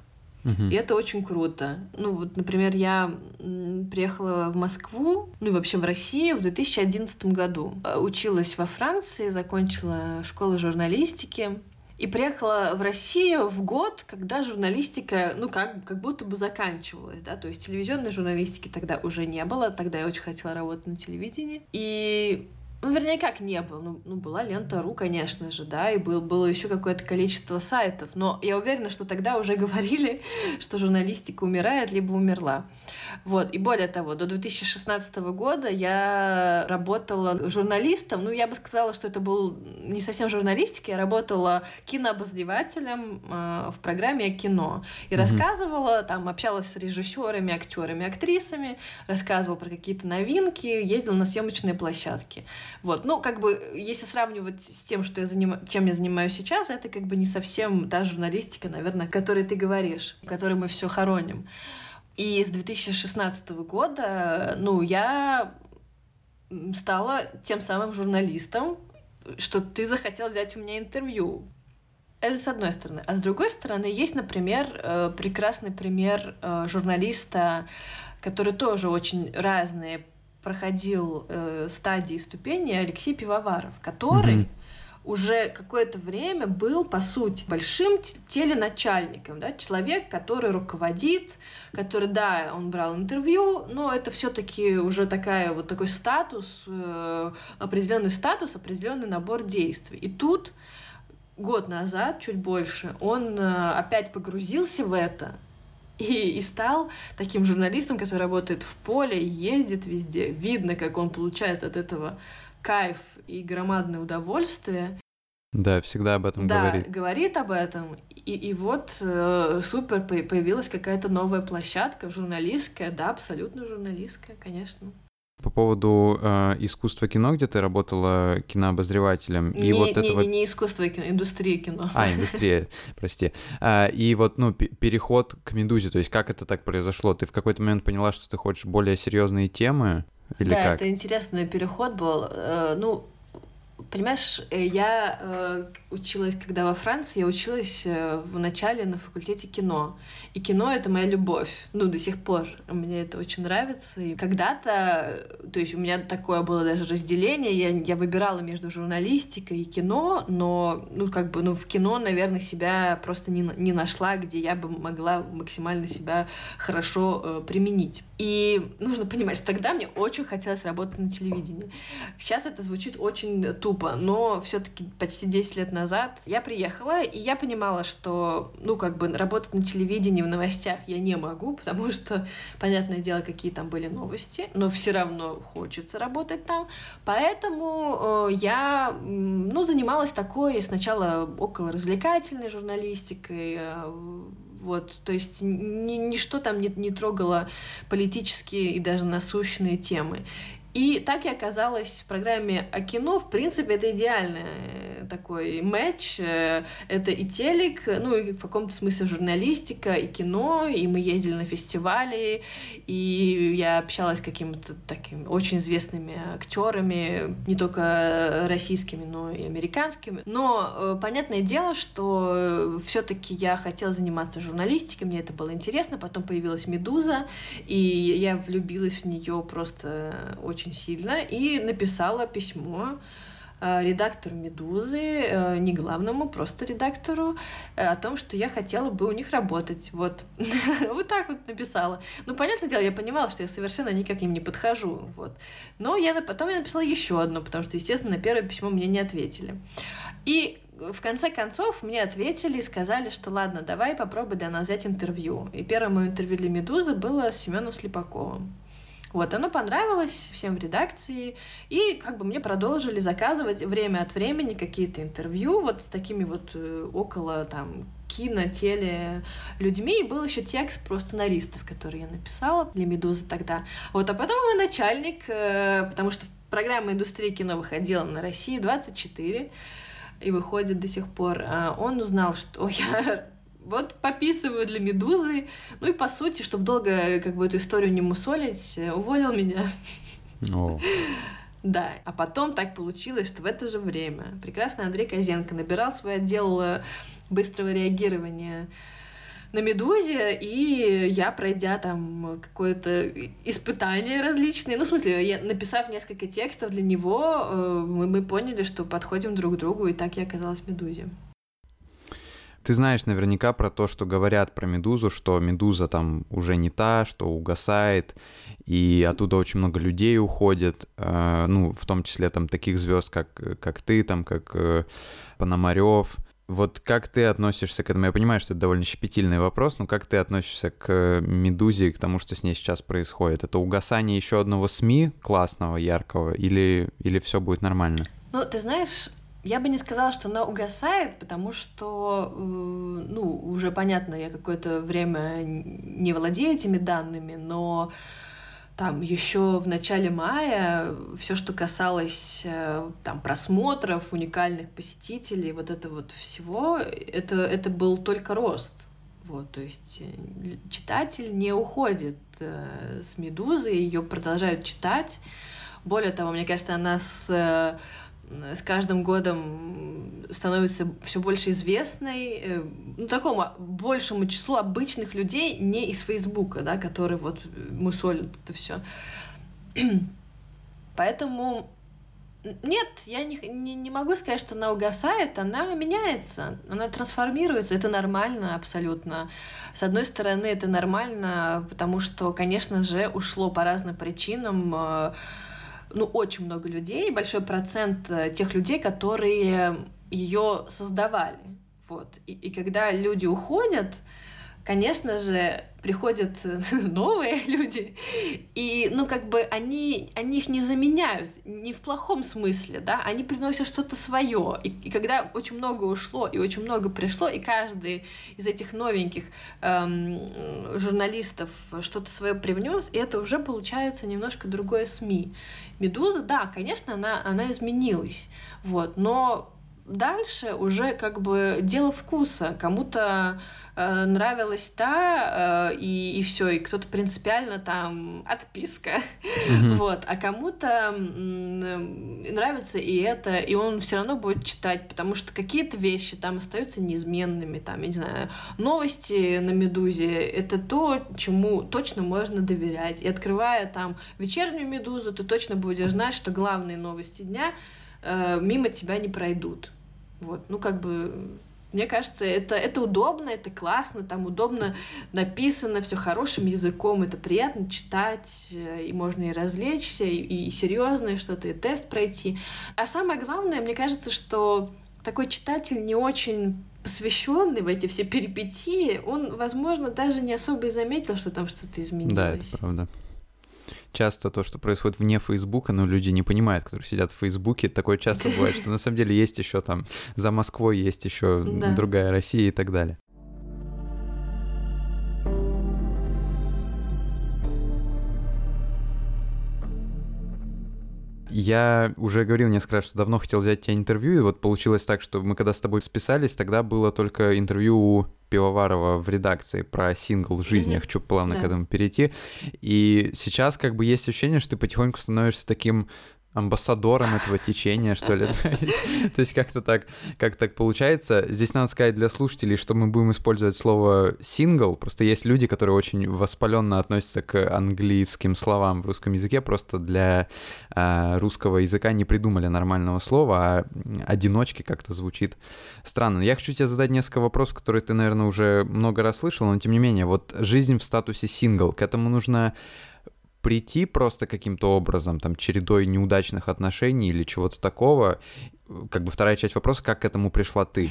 Угу. И это очень круто. Ну вот, например, я приехала в Москву, ну и вообще в Россию в две тысячи одиннадцатом году. Училась во Франции, закончила школу журналистики. И приехала в Россию в год, когда журналистика, ну, как, как будто бы заканчивалась, да, то есть телевизионной журналистики тогда уже не было, тогда я очень хотела работать на телевидении, и, ну, вернее, как не было, ну, ну была Лента.ру, конечно же, да, и был, было еще какое-то количество сайтов, но я уверена, что тогда уже говорили, что журналистика умирает, либо умерла, вот, и более того, до две тысячи шестнадцатого года я работала журналистом, ну, я бы сказала, что это был не совсем журналистика, я работала кинообозревателем э, в программе «Кино», и mm-hmm. рассказывала, там, общалась с режиссерами, актерами, актрисами, рассказывала про какие-то новинки, ездила на съемочные площадки. Вот, ну, как бы, если сравнивать с тем, что я занимаю, чем я занимаюсь сейчас, это как бы не совсем та журналистика, наверное, о которой ты говоришь, о которой мы все хороним. И с две тысячи шестнадцатого года, ну, я стала тем самым журналистом, что ты захотел взять у меня интервью. Это с одной стороны. А с другой стороны, есть, например, прекрасный пример журналиста, который тоже очень разные проходил э, стадии и ступени, Алексей Пивоваров, который mm-hmm. уже какое-то время был, по сути, большим теленачальником, да, человек, который руководит, который, да, он брал интервью, но это все-таки уже такая, вот такой статус, э, определенный статус, определенный набор действий. И тут год назад, чуть больше, он э, опять погрузился в это, И, и стал таким журналистом, который работает в поле, ездит везде. Видно, как он получает от этого кайф и громадное удовольствие. Да, всегда об этом да, говорит. Да, говорит об этом. И, и вот э, супер, появилась какая-то новая площадка, журналистская, да, абсолютно журналистская, конечно. По поводу э, искусства кино, где ты работала кинообозревателем. Не, и вот не, этого... не, не искусство кино, индустрия кино. А, индустрия, прости. И вот, ну, переход к «Медузе», то есть как это так произошло? Ты в какой-то момент поняла, что ты хочешь более серьезные темы? Или да, как? Это интересный переход был. Ну, понимаешь, я училась, когда во Франции, я училась в начале на факультете кино. И кино — это моя любовь. Ну, до сих пор мне это очень нравится. И когда-то, то есть у меня такое было даже разделение, я, я выбирала между журналистикой и кино, но, ну, как бы, ну, в кино, наверное, себя просто не, не нашла, где я бы могла максимально себя хорошо э, применить. И нужно понимать, что тогда мне очень хотелось работать на телевидении. Сейчас это звучит очень тупо, но все-таки почти десять лет назад я приехала, и я понимала, что, ну, как бы работать на телевидении, в новостях я не могу, потому что, понятное дело, какие там были новости, но все равно хочется работать там. Поэтому э, я, ну, занималась такой сначала околоразвлекательной журналистикой, э, Вот, то есть ни, ничто там не, не трогало политические и даже насущные темы. И так я оказалась в программе о кино. В принципе, это идеальный такой матч. Это и телек, ну и в каком-то смысле журналистика, и кино, и мы ездили на фестивали, и я общалась с какими-то такими очень известными актерами, не только российскими, но и американскими. Но понятное дело, что все-таки я хотела заниматься журналистикой, мне это было интересно. Потом появилась «Медуза», и я влюбилась в нее просто очень очень сильно, и написала письмо редактору «Медузы», не главному, просто редактору, о том, что я хотела бы у них работать. Вот. Вот так вот написала. Ну, понятное дело, я понимала, что я совершенно никак к ним не подхожу. Вот. Но я, потом я написала еще одно, потому что, естественно, на первое письмо мне не ответили. И в конце концов мне ответили и сказали, что ладно, давай попробуй для нас взять интервью. И первое мое интервью для «Медузы» было с Семеном Слепаковым. Вот, оно понравилось всем в редакции, и как бы мне продолжили заказывать время от времени какие-то интервью вот с такими вот около там кино, теле людьми, и был еще текст про сценаристов, который я написала для «Медузы» тогда. Вот, а потом мой начальник, потому что программа «Индустрия кино» выходила на России двадцать четыре и выходит до сих пор, он узнал, что я... Вот пописываю для «Медузы». Ну и, по сути, чтобы долго как бы эту историю не мусолить, уволил меня. Oh. Да. А потом так получилось, что в это же время прекрасный Андрей Козенко набирал свой отдел быстрого реагирования на «Медузе», и я, пройдя там какое-то испытание различные, ну, в смысле, я, написав несколько текстов для него, мы, мы поняли, что подходим друг к другу, и так я оказалась в «Медузе». Ты знаешь наверняка про то, что говорят про «Медузу», что «Медуза» там уже не та, что угасает, и оттуда очень много людей уходит, э, ну, в том числе там таких звезд, как, как ты, там, как э, Пономарёв. Вот как ты относишься к этому? Я понимаю, что это довольно щепетильный вопрос, но как ты относишься к «Медузе» и к тому, что с ней сейчас происходит? Это угасание еще одного СМИ классного, яркого, или, или все будет нормально? Ну, ты знаешь... Я бы не сказала, что она угасает, потому что, ну, уже понятно, я какое-то время не владею этими данными, но там еще в начале мая все, что касалось там просмотров, уникальных посетителей, вот это вот всего, это, это был только рост. Вот, то есть читатель не уходит с «Медузы», ее продолжают читать. Более того, мне кажется, она с... с каждым годом становится все больше известной, ну, такому большему числу обычных людей, не из Фейсбука, да, которые вот мусолят это все. Поэтому нет, я не, не, не могу сказать, что она угасает, она меняется, она трансформируется, это нормально абсолютно. С одной стороны, это нормально, потому что, конечно же, ушло по разным причинам, ну, очень много людей, большой процент тех людей, которые ее создавали. Вот. И, и когда люди уходят, конечно же, приходят новые люди, и, ну, как бы они, они их не заменяют, не в плохом смысле, да, они приносят что-то свое, и, и когда очень много ушло, и очень много пришло, и каждый из этих новеньких эм, журналистов что-то свое привнес, и это уже получается немножко другое СМИ. «Медуза», да, конечно, она, она изменилась, вот, но... Дальше уже как бы дело вкуса. Кому-то э, нравилась та, э, и, и все, и кто-то принципиально там отписка. Mm-hmm. Вот. А кому-то э, нравится и это, и он все равно будет читать, потому что какие-то вещи там остаются неизменными. Там, я не знаю, новости на «Медузе» — это то, чему точно можно доверять. И открывая там вечернюю «Медузу», ты точно будешь знать, что главные новости дня мимо тебя не пройдут. Вот. Ну, как бы, мне кажется, это, это удобно, это классно, там удобно написано, все хорошим языком, это приятно читать, и можно и развлечься, и, и серьезное что-то, и тест пройти. А самое главное, мне кажется, что такой читатель не очень посвященный в эти все перипетии, он, возможно, даже не особо и заметил, что там что-то изменилось. Да, это правда. Часто то, что происходит вне Фейсбука, но люди не понимают, которые сидят в Фейсбуке, такое часто бывает, что на самом деле есть еще там за Москвой, есть еще да. другая Россия и так далее. Я уже говорил несколько раз, что давно хотел взять у тебя интервью, и вот получилось так, что мы когда с тобой списались, тогда было только интервью у Пивоварова в редакции про сингл «Жизнь». Mm-hmm. Я хочу плавно да. к этому перейти. И сейчас как бы есть ощущение, что ты потихоньку становишься таким амбассадором этого течения, что ли. То есть как-то так, как так получается. Здесь надо сказать для слушателей, что мы будем использовать слово «сингл». Просто есть люди, которые очень воспаленно относятся к английским словам в русском языке, просто для э, русского языка не придумали нормального слова, а «одиночки» как-то звучит странно. Я хочу тебе задать несколько вопросов, которые ты, наверное, уже много раз слышал, но тем не менее, вот жизнь в статусе «сингл». К этому нужно... прийти просто каким-то образом, там, чередой неудачных отношений или чего-то такого, как бы вторая часть вопроса, как к этому пришла ты?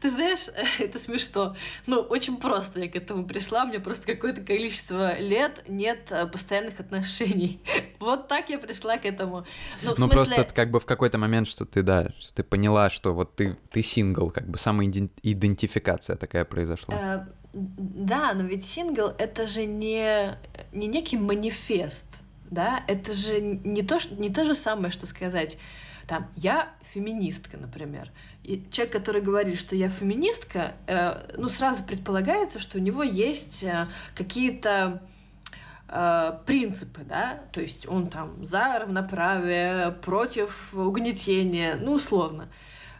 Ты знаешь, это смешно. Ну, очень просто я к этому пришла. У меня просто какое-то количество лет нет постоянных отношений. Вот так я пришла к этому. Ну, в смысле... просто это как бы в какой-то момент, что ты, да, что ты поняла, что вот ты, ты сингл, как бы самоидентификация такая произошла. Да, но ведь сингл — это же не, не некий манифест, да? Это же не то, не то же самое, что сказать, там, я феминистка, например. И человек, который говорит, что я феминистка, э, ну, сразу предполагается, что у него есть э, какие-то э, принципы, да? То есть он там за равноправие, против угнетения, ну, условно.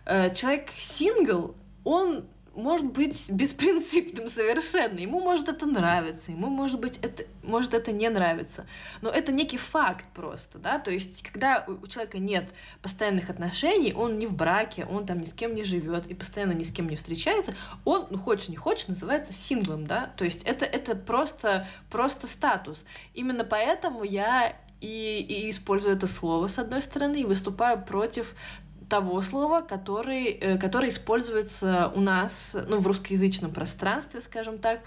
Э, человек сингл, он... может быть беспринципным совершенно. Ему может это нравиться, ему может быть это, может это не нравится. Но это некий факт просто, да, то есть когда у человека нет постоянных отношений, он не в браке, он там ни с кем не живет и постоянно ни с кем не встречается, он, ну хочешь не хочешь, называется синглом, да, то есть это, это просто, просто статус. Именно поэтому я и, и использую это слово, с одной стороны, и выступаю против того слова, который, который используется у нас, ну, в русскоязычном пространстве, скажем так,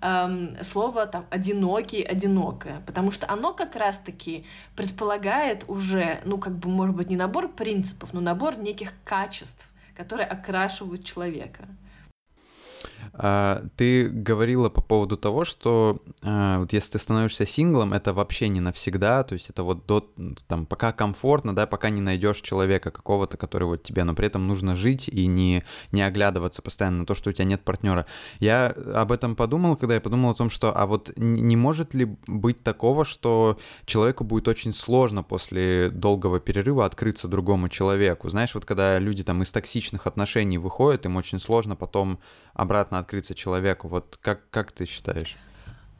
эм, слово там «одинокий», «одинокое», потому что оно как раз-таки предполагает уже, ну, как бы, может быть, не набор принципов, но набор неких качеств, которые окрашивают человека. Ты говорила по поводу того, что вот если ты становишься синглом, это вообще не навсегда, то есть это вот до, там, пока комфортно, да, пока не найдешь человека какого-то, который вот тебе, но при этом нужно жить и не, не оглядываться постоянно на то, что у тебя нет партнера. Я об этом подумал, когда я подумал о том, что, а вот не может ли быть такого, что человеку будет очень сложно после долгого перерыва открыться другому человеку? Знаешь, вот когда люди там из токсичных отношений выходят, им очень сложно потом обратно открыться человеку. Вот как, как ты считаешь?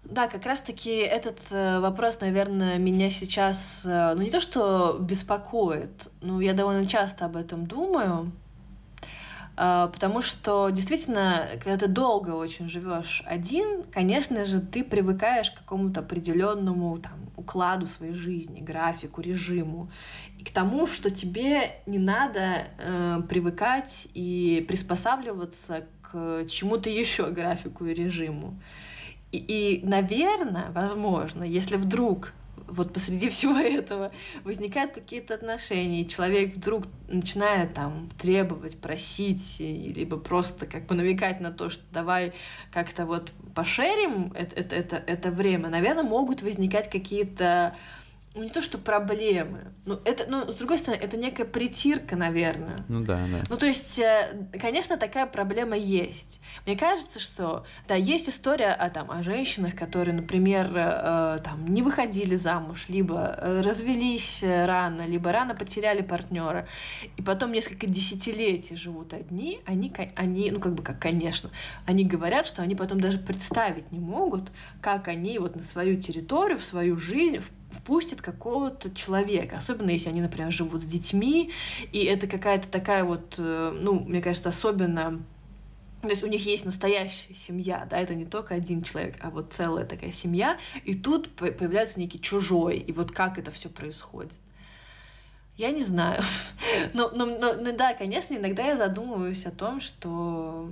Да, как раз-таки этот вопрос, наверное, меня сейчас, ну, не то что беспокоит, но я довольно часто об этом думаю, потому что действительно, когда ты долго очень живешь один, конечно же, ты привыкаешь к какому-то определенному там укладу своей жизни, графику, режиму, и к тому, что тебе не надо э, привыкать и приспосабливаться к к чему-то еще, графику и режиму. И, и, наверное, возможно, если вдруг вот посреди всего этого возникают какие-то отношения, и человек вдруг начинает там требовать, просить, либо просто как бы намекать на то, что давай как-то вот пошерим это, это, это, это время, наверное, могут возникать какие-то, ну, не то что проблемы, но это, ну, с другой стороны, это некая притирка, наверное. Ну да, да. Ну, то есть, конечно, такая проблема есть. Мне кажется, что, да, есть история о, там, о женщинах, которые, например, э, там, не выходили замуж, либо развелись рано, либо рано потеряли партнера, и потом несколько десятилетий живут одни, они, они ну, как бы, как, конечно, они говорят, что они потом даже представить не могут, как они вот на свою территорию, в свою жизнь впустят какого-то человека, особенно если они, например, живут с детьми, и это какая-то такая вот, ну, мне кажется, особенно, то есть у них есть настоящая семья, да, это не только один человек, а вот целая такая семья, и тут появляется некий чужой, и вот как это все происходит. Я не знаю, но, но, но, но да, конечно, иногда я задумываюсь о том, что...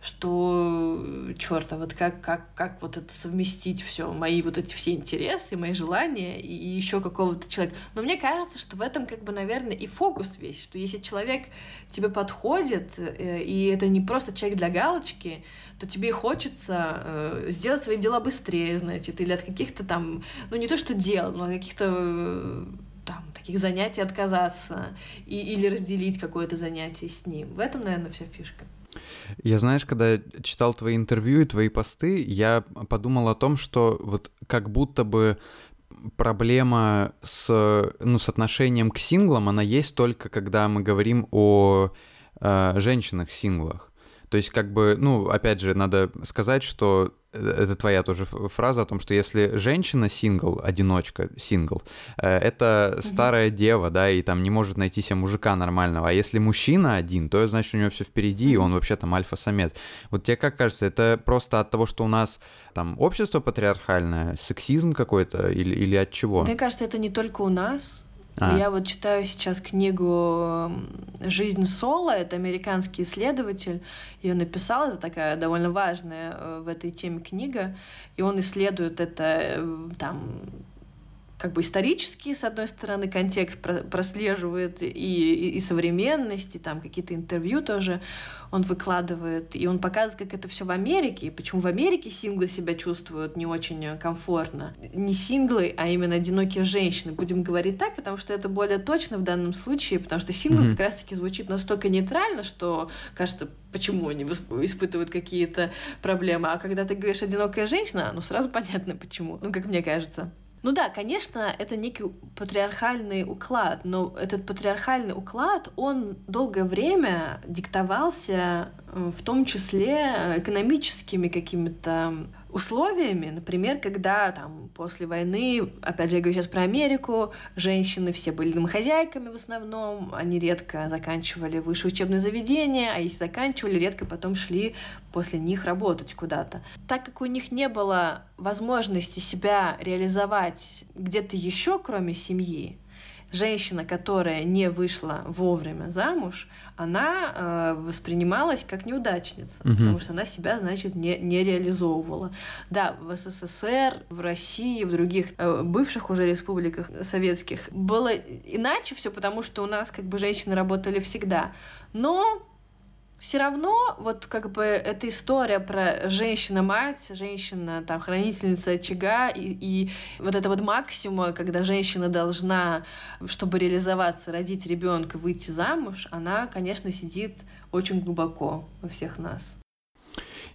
что, черт, а вот как, как, как вот это совместить все, мои вот эти все интересы, мои желания и, и еще какого-то человека. Но мне кажется, что в этом, как бы, наверное, и фокус весь, что если человек тебе подходит, и это не просто человек для галочки, то тебе хочется сделать свои дела быстрее, значит, или от каких-то там, ну не то что дел, но от каких-то... там, таких занятий отказаться и, или разделить какое-то занятие с ним. В этом, наверное, вся фишка. Я, знаешь, когда читал твои интервью и твои посты, я подумал о том, что вот как будто бы проблема с, ну, с отношением к синглам, она есть только когда мы говорим о э, женщинах-синглах. То есть, как бы, ну, опять же, надо сказать, что это твоя тоже фраза о том, что если женщина сингл, одиночка сингл, это mm-hmm. старая дева, да, и там не может найти себе мужика нормального, а если мужчина один, то, значит, у него все впереди, и он вообще там альфа-самец. Вот тебе как кажется, это просто от того, что у нас там общество патриархальное, сексизм какой-то, или, или от чего? Мне кажется, это не только у нас. А. Я вот читаю сейчас книгу «Жизнь Соло», это американский исследователь, ее написал, это такая довольно важная в этой теме книга, и он исследует это там... как бы исторический, с одной стороны, контекст прослеживает, и, и, и современность, и там какие-то интервью тоже он выкладывает, и он показывает, как это все в Америке, и почему в Америке синглы себя чувствуют не очень комфортно. Не синглы, а именно одинокие женщины. Будем говорить так, потому что это более точно в данном случае, потому что сингл mm-hmm. как раз-таки звучит настолько нейтрально, что, кажется, почему они испытывают какие-то проблемы. А когда ты говоришь «одинокая женщина», ну сразу понятно, почему. Ну, как мне кажется. Ну да, конечно, это некий патриархальный уклад, но этот патриархальный уклад, он долгое время диктовался в том числе экономическими какими-то условиями, например, когда там после войны, опять же, я говорю сейчас про Америку, женщины все были домохозяйками в основном, они редко заканчивали высшее учебное заведение, а если заканчивали, редко потом шли после них работать куда-то. Так как у них не было возможности себя реализовать где-то еще, кроме семьи, женщина, которая не вышла вовремя замуж, она э, воспринималась как неудачница, mm-hmm. потому что она себя, значит, не, не реализовывала. Да, в СССР, в России, в других э, бывших уже республиках советских было иначе все, потому что у нас как бы женщины работали всегда. Но все равно вот как бы эта история про женщина-мать, женщина-хранительница очага и, и вот эта вот максима, когда женщина должна, чтобы реализоваться, родить ребенка, выйти замуж, она, конечно, сидит очень глубоко во всех нас.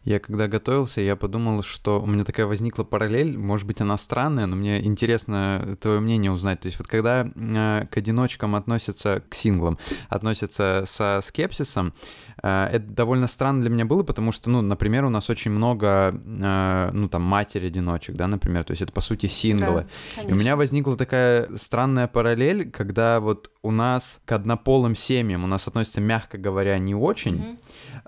Я когда готовился, я подумал, что у меня такая возникла параллель, может быть, она странная, но мне интересно твое мнение узнать. То есть вот когда э, к одиночкам относятся, к синглам, относятся со скепсисом, э, это довольно странно для меня было, потому что, ну, например, у нас очень много, э, ну, там, матери-одиночек, да, например, то есть это, по сути, синглы. Да, и у меня возникла такая странная параллель, когда вот у нас к однополым семьям у нас относятся, мягко говоря, не очень, угу.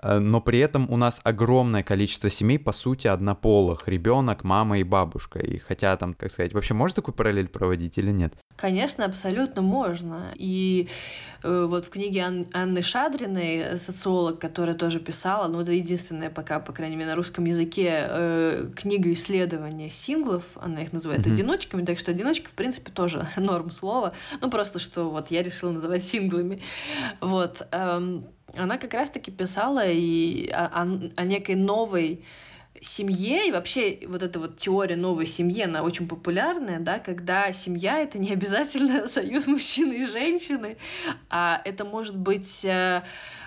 э, но при этом у нас огромное количество семей, по сути, однополых: ребенок, мама и бабушка. И хотя там, как сказать, вообще можно такую параллель проводить или нет? Конечно, абсолютно можно. И э, вот в книге Ан- Анны Шадриной, социолог, которая тоже писала, ну это единственная пока, по крайней мере, на русском языке, э, книга исследования синглов, она их называет mm-hmm. одиночками, так что одиночки, в принципе, тоже норм слова, ну просто, что вот я решила называть синглами. Вот. Эм, она как раз-таки писала и о, о, о некой новой семье, и вообще вот эта вот теория новой семьи, она очень популярная, да, когда семья — это не обязательно союз мужчины и женщины, а это может быть э,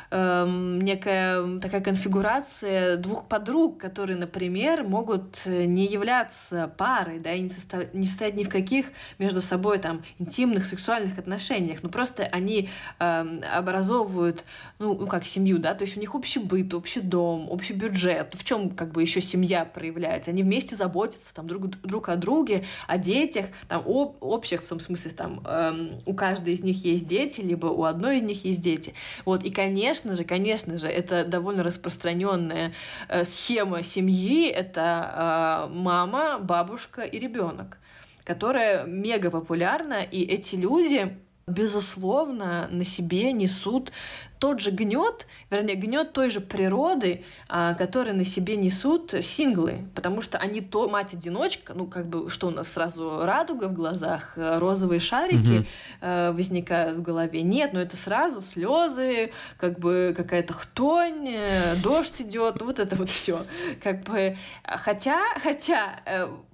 э, некая такая конфигурация двух подруг, которые, например, могут не являться парой, да, и не, состав... не стоять ни в каких между собой там интимных, сексуальных отношениях, но просто они э, образовывают, ну, ну, как семью, да, то есть у них общий быт, общий дом, общий бюджет, в чем как бы еще семья проявляется, они вместе заботятся там, друг, друг о друге, о детях, там, об, общих, в том смысле, там, эм, у каждой из них есть дети, либо у одной из них есть дети. Вот. И, конечно же, конечно же, это довольно распространенная э, схема семьи, это э, мама, бабушка и ребенок, которая мега популярна, и эти люди, безусловно, на себе несут тот же гнет, вернее, гнет той же природы, который на себе несут синглы, потому что они то мать-одиночка, ну, как бы, что у нас сразу радуга в глазах, розовые шарики mm-hmm. возникают в голове. Нет, но ну, это сразу слезы, как бы какая-то хтонь, дождь идет, ну, вот это вот все. Как бы, хотя, хотя,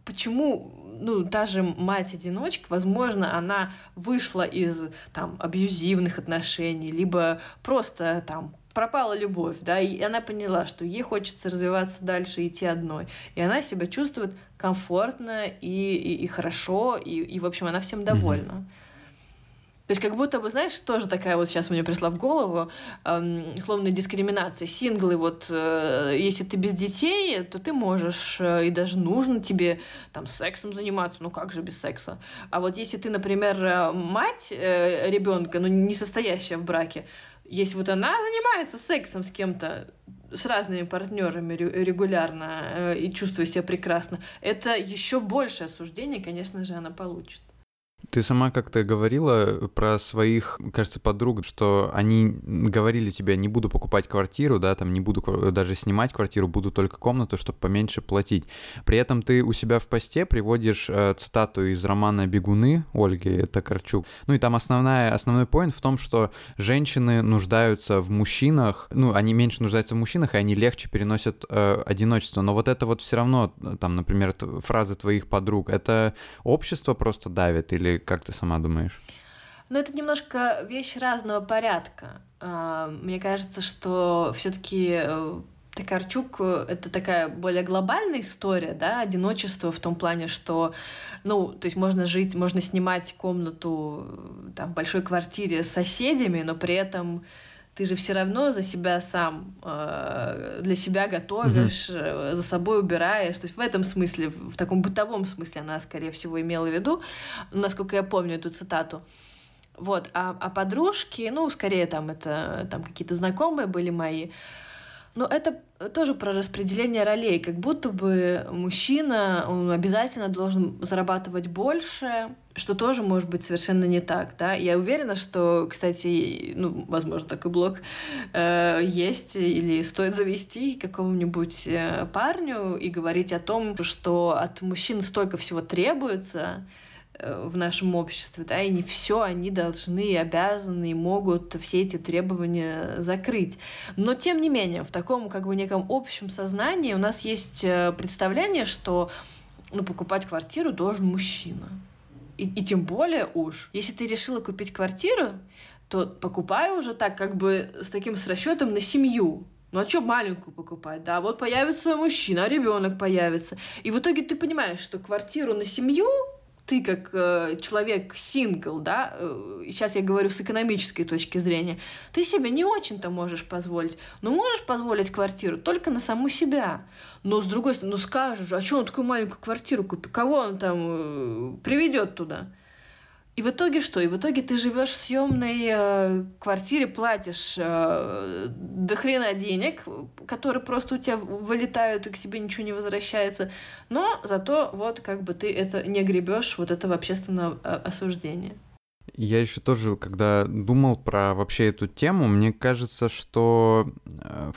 почему... Ну, даже мать-одиночка, возможно, она вышла из там абьюзивных отношений, либо просто там пропала любовь, да, и она поняла, что ей хочется развиваться дальше, идти одной, и она себя чувствует комфортно и, и, и хорошо, и, и, в общем, она всем довольна. Mm-hmm. То есть как будто бы, знаешь, тоже такая вот сейчас мне пришла в голову э, словно дискриминация. Синглы, вот, э, если ты без детей, то ты можешь, э, и даже нужно тебе там сексом заниматься, ну как же без секса. А вот если ты, например, мать э, ребенка, ну не состоящая в браке, если вот она занимается сексом с кем-то, с разными партнерами регулярно э, и чувствуя себя прекрасно, это еще большее осуждение, конечно же, она получит. Ты сама как-то говорила про своих, кажется, подруг, что они говорили тебе: не буду покупать квартиру, да, там не буду даже снимать квартиру, буду только комнату, чтобы поменьше платить. При этом ты у себя в посте приводишь э, цитату из романа «Бегуны» Ольги Токарчук. Ну и там основная, основной поинт в том, что женщины нуждаются в мужчинах, ну, они меньше нуждаются в мужчинах, и они легче переносят э, одиночество. Но вот это вот все равно, там, например, фразы твоих подруг, это общество просто давит или как ты сама думаешь? Ну, это немножко вещь разного порядка. Мне кажется, что все-таки Токарчук — это такая более глобальная история, да, одиночество в том плане, что, ну, то есть можно жить, можно снимать комнату там в большой квартире с соседями, но при этом ты же все равно за себя сам, для себя готовишь, mm-hmm. за собой убираешь. То есть в этом смысле, в таком бытовом смысле она, скорее всего, имела в виду, насколько я помню эту цитату. Вот. А, а подружки, ну, скорее там это там какие-то знакомые были мои. Но это тоже про распределение ролей. Как будто бы мужчина, он обязательно должен зарабатывать больше, что тоже может быть совершенно не так, да. Я уверена, что, кстати, ну, возможно, такой блог э, есть или стоит завести какому-нибудь э, парню и говорить о том, что от мужчин столько всего требуется э, в нашем обществе, да, и не все они должны, обязаны и могут все эти требования закрыть. Но, тем не менее, в таком как бы неком общем сознании у нас есть представление, что, ну, покупать квартиру должен мужчина. И, и тем более уж. Если ты решила купить квартиру, то покупай уже так, как бы с таким с расчетом на семью. Ну а что маленькую покупать? Да, вот появится мужчина, а ребенок появится. И в итоге ты понимаешь, что квартиру на семью ты как э, человек сингл, да, э, сейчас я говорю с экономической точки зрения, ты себе не очень-то можешь позволить, но можешь позволить квартиру только на саму себя. Но с другой стороны, ну скажешь, а что он такую маленькую квартиру купит, кого он там э, приведет туда? И в итоге что? И в итоге ты живешь в съемной э, квартире, платишь э, до хрена денег, которые просто у тебя вылетают и к тебе ничего не возвращается. Но зато вот как бы ты это не гребешь вот этого общественного осуждения. Я еще тоже, когда думал про вообще эту тему, мне кажется, что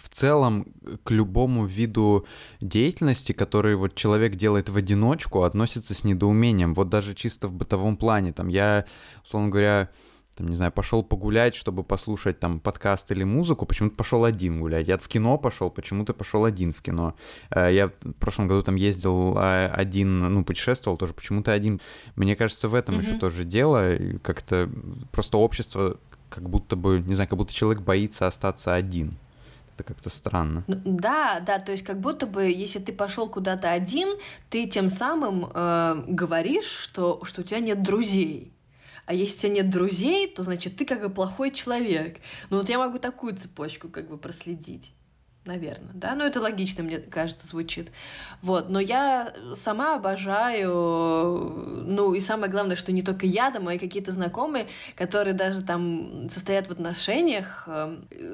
в целом к любому виду деятельности, который вот человек делает в одиночку, относится с недоумением. Вот даже чисто в бытовом плане. Там я, условно говоря, там, не знаю, пошел погулять, чтобы послушать там подкаст или музыку, почему-то пошел один гулять. Я в кино пошел, почему-то пошел один в кино. Я в прошлом году там ездил один, ну, путешествовал тоже, почему-то один. Мне кажется, в этом mm-hmm. еще тоже дело. Как-то просто общество как будто бы, не знаю, как будто человек боится остаться один. Это как-то странно. Да, да, то есть как будто бы, если ты пошел куда-то один, ты тем самым э, говоришь, что, что у тебя нет друзей. А если у тебя нет друзей, то, значит, ты как бы плохой человек. Ну вот я могу такую цепочку как бы проследить, наверное, да? Ну это логично, мне кажется, звучит. Вот, но я сама обожаю, ну и самое главное, что не только я, да, мои какие-то знакомые, которые даже там состоят в отношениях,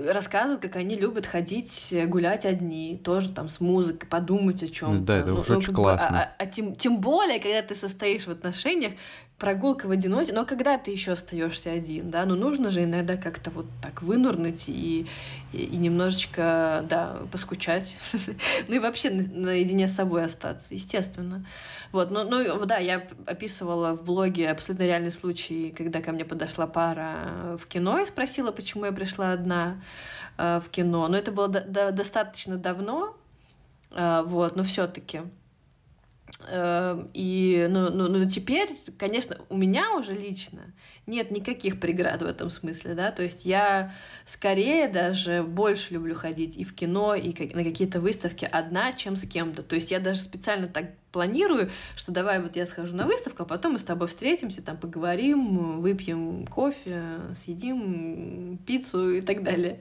рассказывают, как они любят ходить гулять одни, тоже там с музыкой, подумать о чем-то. Да, это уже ну, очень ну, классно. Бы, а, а, а тем, тем более, когда ты состоишь в отношениях, прогулка в одиночестве, но когда ты еще остаешься один, да, ну нужно же иногда как-то вот так вынурнуть и, и, и немножечко, да, поскучать, ну и вообще наедине с собой остаться, естественно. Вот, ну, ну да, я описывала в блоге абсолютно реальный случай, когда ко мне подошла пара в кино и спросила, почему я пришла одна э, в кино, но это было до- до- достаточно давно, э, вот, но все-таки. И, ну, ну, ну, теперь, конечно, у меня уже лично нет никаких преград в этом смысле, да, то есть я скорее даже больше люблю ходить и в кино, и на какие-то выставки одна, чем с кем-то, то есть я даже специально так планирую, что давай вот я схожу на выставку, а потом мы с тобой встретимся, там поговорим, выпьем кофе, съедим пиццу и так далее.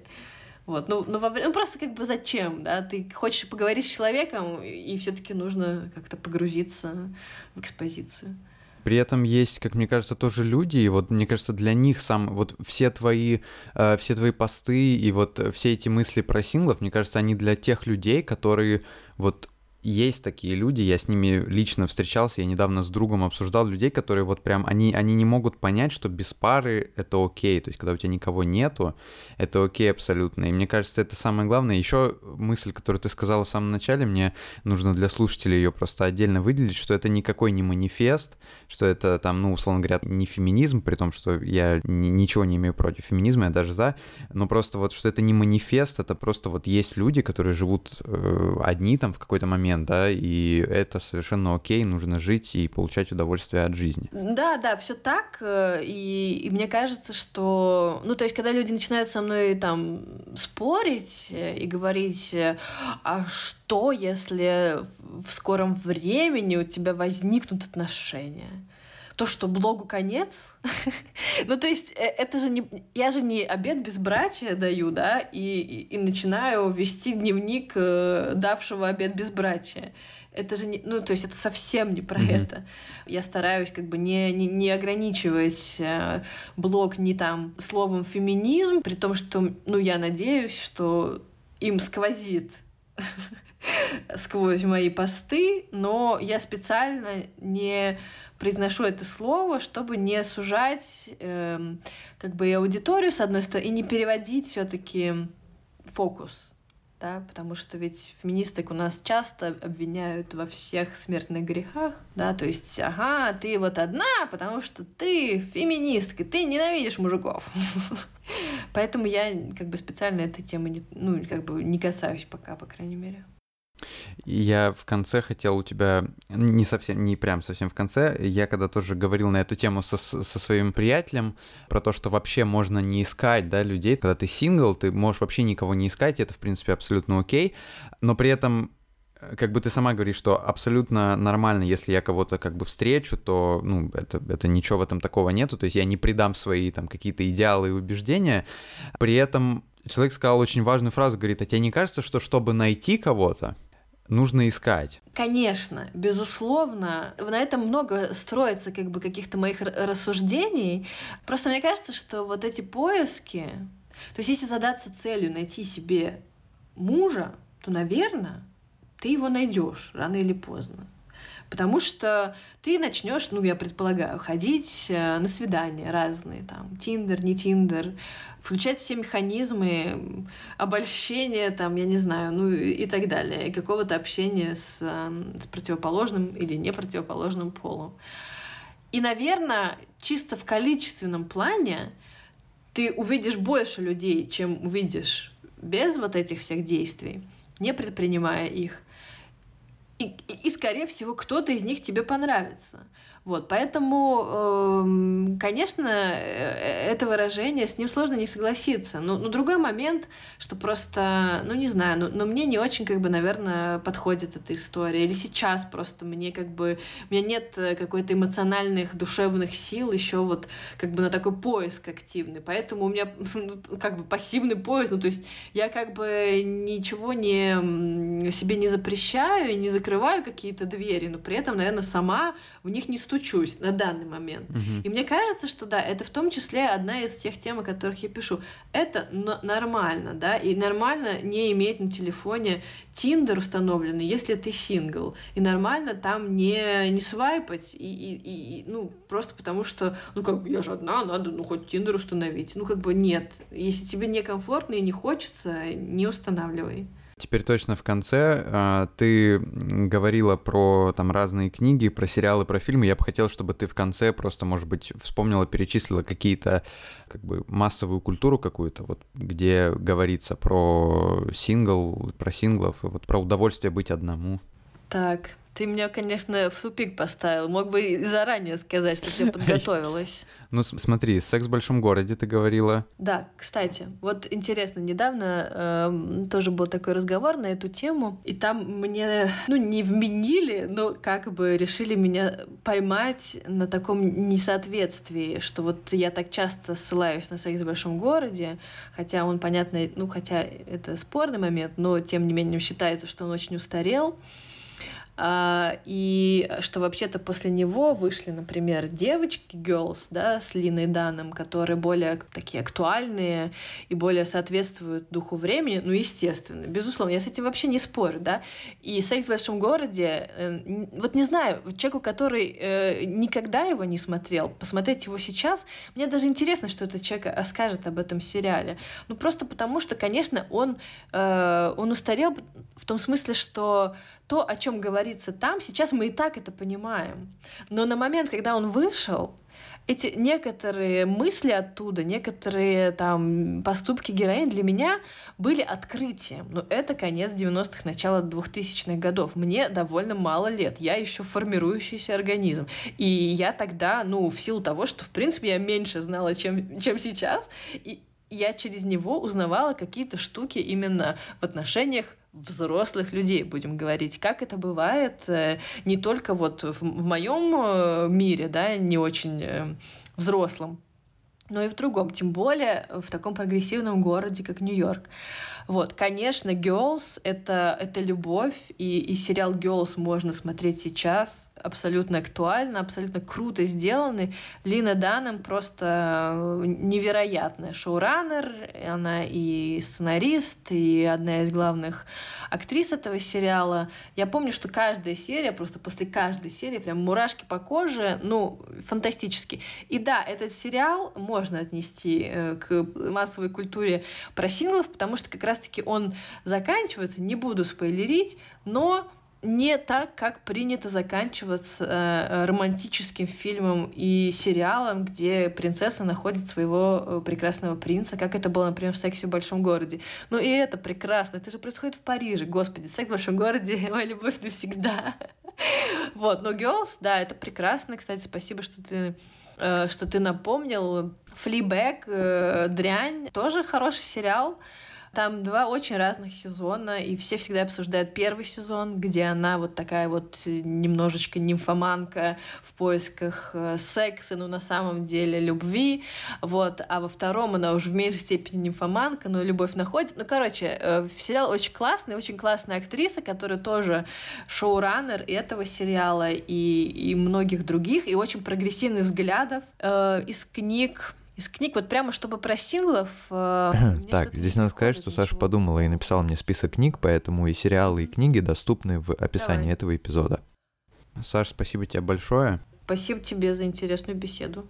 Вот, ну, ну, во... ну просто как бы зачем, да? Ты хочешь поговорить с человеком, и все-таки нужно как-то погрузиться в экспозицию. При этом есть, как мне кажется, тоже люди, и вот, мне кажется, для них сам, вот все твои, э, все твои посты и вот все эти мысли про синглов, мне кажется, они для тех людей, которые вот... Есть такие люди, я с ними лично встречался, я недавно с другом обсуждал людей, которые вот прям, они, они не могут понять, что без пары это окей, то есть когда у тебя никого нету, это окей абсолютно, и мне кажется, это самое главное. Еще мысль, которую ты сказала в самом начале, мне нужно для слушателей ее просто отдельно выделить, что это никакой не манифест, что это там, ну, условно говоря, не феминизм, при том, что я ничего не имею против феминизма, я даже за, но просто вот, что это не манифест, это просто вот есть люди, которые живут э, одни там в какой-то момент, да, и это совершенно окей, нужно жить и получать удовольствие от жизни. Да, да, все так, и, и мне кажется, что, ну, то есть, когда люди начинают со мной там спорить и говорить, а что, если в скором времени у тебя возникнут отношения? То, что блогу конец. Ну, то есть, это же не... Я же не обет безбрачия даю, да, и, и, и начинаю вести дневник э, давшего обет безбрачия. Это же не... Ну, то есть, это совсем не про mm-hmm. это. Я стараюсь как бы не, не, не ограничивать э, блог ни там словом «феминизм», при том, что, ну, я надеюсь, что им сквозит... сквозь мои посты, но я специально не произношу это слово, чтобы не сужать э, как бы и аудиторию, с одной стороны, и не переводить все-таки фокус, да, потому что ведь феминисток у нас часто обвиняют во всех смертных грехах, да, то есть, ага, ты вот одна, потому что ты феминистка, ты ненавидишь мужиков. Поэтому я как бы специально этой темы не, ну, как бы не касаюсь пока, по крайней мере. Я в конце хотел у тебя, не совсем, не прям совсем в конце, я когда тоже говорил на эту тему со, со своим приятелем, про то, что вообще можно не искать, да, людей, когда ты сингл, ты можешь вообще никого не искать, это, в принципе, абсолютно окей, но при этом... Как бы ты сама говоришь, что абсолютно нормально, если я кого-то как бы встречу, то, ну, это, это ничего в этом такого нету, то есть я не предам свои там какие-то идеалы и убеждения, при этом человек сказал очень важную фразу, говорит, а тебе не кажется, что чтобы найти кого-то, нужно искать. Конечно, безусловно. На этом много строится как бы каких-то моих рассуждений. Просто мне кажется, что вот эти поиски... То есть если задаться целью найти себе мужа, то, наверное, ты его найдешь рано или поздно. Потому что ты начнешь, ну, я предполагаю, ходить на свидания разные, там, Тиндер, не Тиндер, включать все механизмы обольщения, там, я не знаю, ну, и так далее, и какого-то общения с, с противоположным или непротивоположным полом. И, наверное, чисто в количественном плане ты увидишь больше людей, чем увидишь без вот этих всех действий, не предпринимая их. И, и, и, скорее всего, кто-то из них тебе понравится. Вот, поэтому, э, конечно, это выражение, с ним сложно не согласиться. Но, но другой момент, что просто, ну, не знаю, но, но мне не очень, как бы, наверное, подходит эта история. Или сейчас просто мне, как бы, у меня нет какой-то эмоциональных, душевных сил еще вот, как бы, на такой поиск активный. Поэтому у меня, как бы, пассивный поиск. Ну, то есть я, как бы, ничего не, себе не запрещаю, не закрываю какие-то двери, но при этом, наверное, сама в них не стучусь на данный момент. Uh-huh. И мне кажется, что да, это в том числе одна из тех тем, о которых я пишу. Это н- нормально, да, и нормально не иметь на телефоне Tinder установленный, если ты сингл, и нормально там не, не свайпать, и, и, и, ну, просто потому что, ну, как бы, я же одна, надо, ну, хоть Tinder установить. Ну, как бы, нет. Если тебе некомфортно и не хочется, не устанавливай. Теперь точно в конце. Ты говорила про там разные книги, про сериалы, про фильмы. Я бы хотел, чтобы ты в конце просто, может быть, вспомнила, перечислила какие-то, как бы, массовую культуру какую-то, вот, где говорится про сингл, про синглов, и вот про удовольствие быть одному. Так, ты меня, конечно, в тупик поставил. Мог бы и заранее сказать, что ты подготовилась. Ну, смотри, «Секс в большом городе» ты говорила. Да, кстати, вот интересно, недавно э, тоже был такой разговор на эту тему, и там мне, ну, не вменили, но как бы решили меня поймать на таком несоответствии, что вот я так часто ссылаюсь на «Секс в большом городе», хотя он, понятно, ну, хотя это спорный момент, но тем не менее считается, что он очень устарел. И что вообще-то после него вышли, например, девочки, girls, да, с Линой Данэм, которые более такие актуальные и более соответствуют духу времени, ну, естественно, безусловно, я с этим вообще не спорю, да, и «Секс в большом городе», вот не знаю, человеку, который никогда его не смотрел, посмотреть его сейчас, мне даже интересно, что этот человек скажет об этом сериале, ну, просто потому что, конечно, он, он устарел в том смысле, что то, о чем говорится там, сейчас мы и так это понимаем. Но на момент, когда он вышел, эти некоторые мысли оттуда, некоторые там поступки героинь для меня были открытием. Но это конец девяностых, начало двухтысячных годов. Мне довольно мало лет. Я еще формирующийся организм. И я тогда, ну, в силу того, что, в принципе, я меньше знала, чем, чем сейчас, и я через него узнавала какие-то штуки именно в отношениях взрослых людей, будем говорить. Как это бывает не только вот в, в моем мире, да, не очень взрослом, но и в другом, тем более в таком прогрессивном городе, как Нью-Йорк. Вот, конечно, Girls — это, это любовь, и, и сериал Girls можно смотреть сейчас, абсолютно актуально, абсолютно круто сделанный. Лина Данэм просто невероятная шоураннер, она и сценарист, и одна из главных актрис этого сериала. Я помню, что каждая серия, просто после каждой серии прям мурашки по коже, ну, фантастически. И да, этот сериал можно отнести к массовой культуре про синглов, потому что как раз раз-таки он заканчивается, не буду спойлерить, но не так, как принято заканчиваться э, романтическим фильмом и сериалом, где принцесса находит своего прекрасного принца, как это было, например, в «Сексе в большом городе». Ну и это прекрасно, это же происходит в Париже, господи, «Секс в большом городе» — моя любовь навсегда. Вот, но «Girls», да, это прекрасно, кстати, спасибо, что ты... что ты напомнил. «Флибэг», «Дрянь» — тоже хороший сериал. Там два очень разных сезона, и все всегда обсуждают первый сезон, где она вот такая вот немножечко нимфоманка в поисках секса, но на самом деле любви, вот. А во втором она уже в меньшей степени нимфоманка, но любовь находит. Ну, короче, сериал очень классный, очень классная актриса, которая тоже шоураннер и этого сериала, и, и многих других, и очень прогрессивных взглядов. Из книг Из книг, вот прямо чтобы про синглов... Так, здесь надо сказать, что ничего. Саша подумала и написала мне список книг, поэтому и сериалы, и книги доступны в описании Давай. этого эпизода. Саш, спасибо тебе большое. Спасибо тебе за интересную беседу.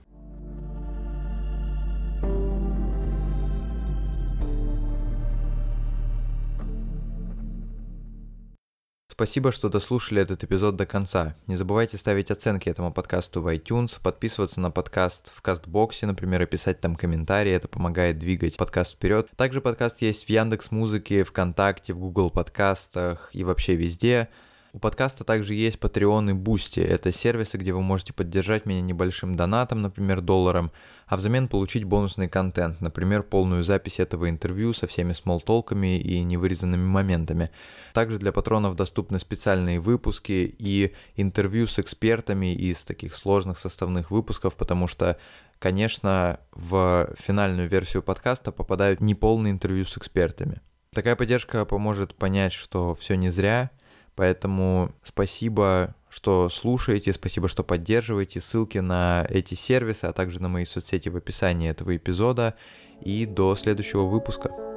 Спасибо, что дослушали этот эпизод до конца. Не забывайте ставить оценки этому подкасту в iTunes, подписываться на подкаст в Кастбоксе, например, и писать там комментарии, это помогает двигать подкаст вперед. Также подкаст есть в Яндекс.Музыке, ВКонтакте, в Google подкастах и вообще везде. У подкаста также есть Patreon и Boosty. Это сервисы, где вы можете поддержать меня небольшим донатом, например, долларом, а взамен получить бонусный контент, например, полную запись этого интервью со всеми смолтолками и невырезанными моментами. Также для патронов доступны специальные выпуски и интервью с экспертами из таких сложных составных выпусков, потому что, конечно, в финальную версию подкаста попадают неполные интервью с экспертами. Такая поддержка поможет понять, что все не зря. Поэтому спасибо, что слушаете, спасибо, что поддерживаете. Ссылки на эти сервисы, а также на мои соцсети в описании этого эпизода. И до следующего выпуска.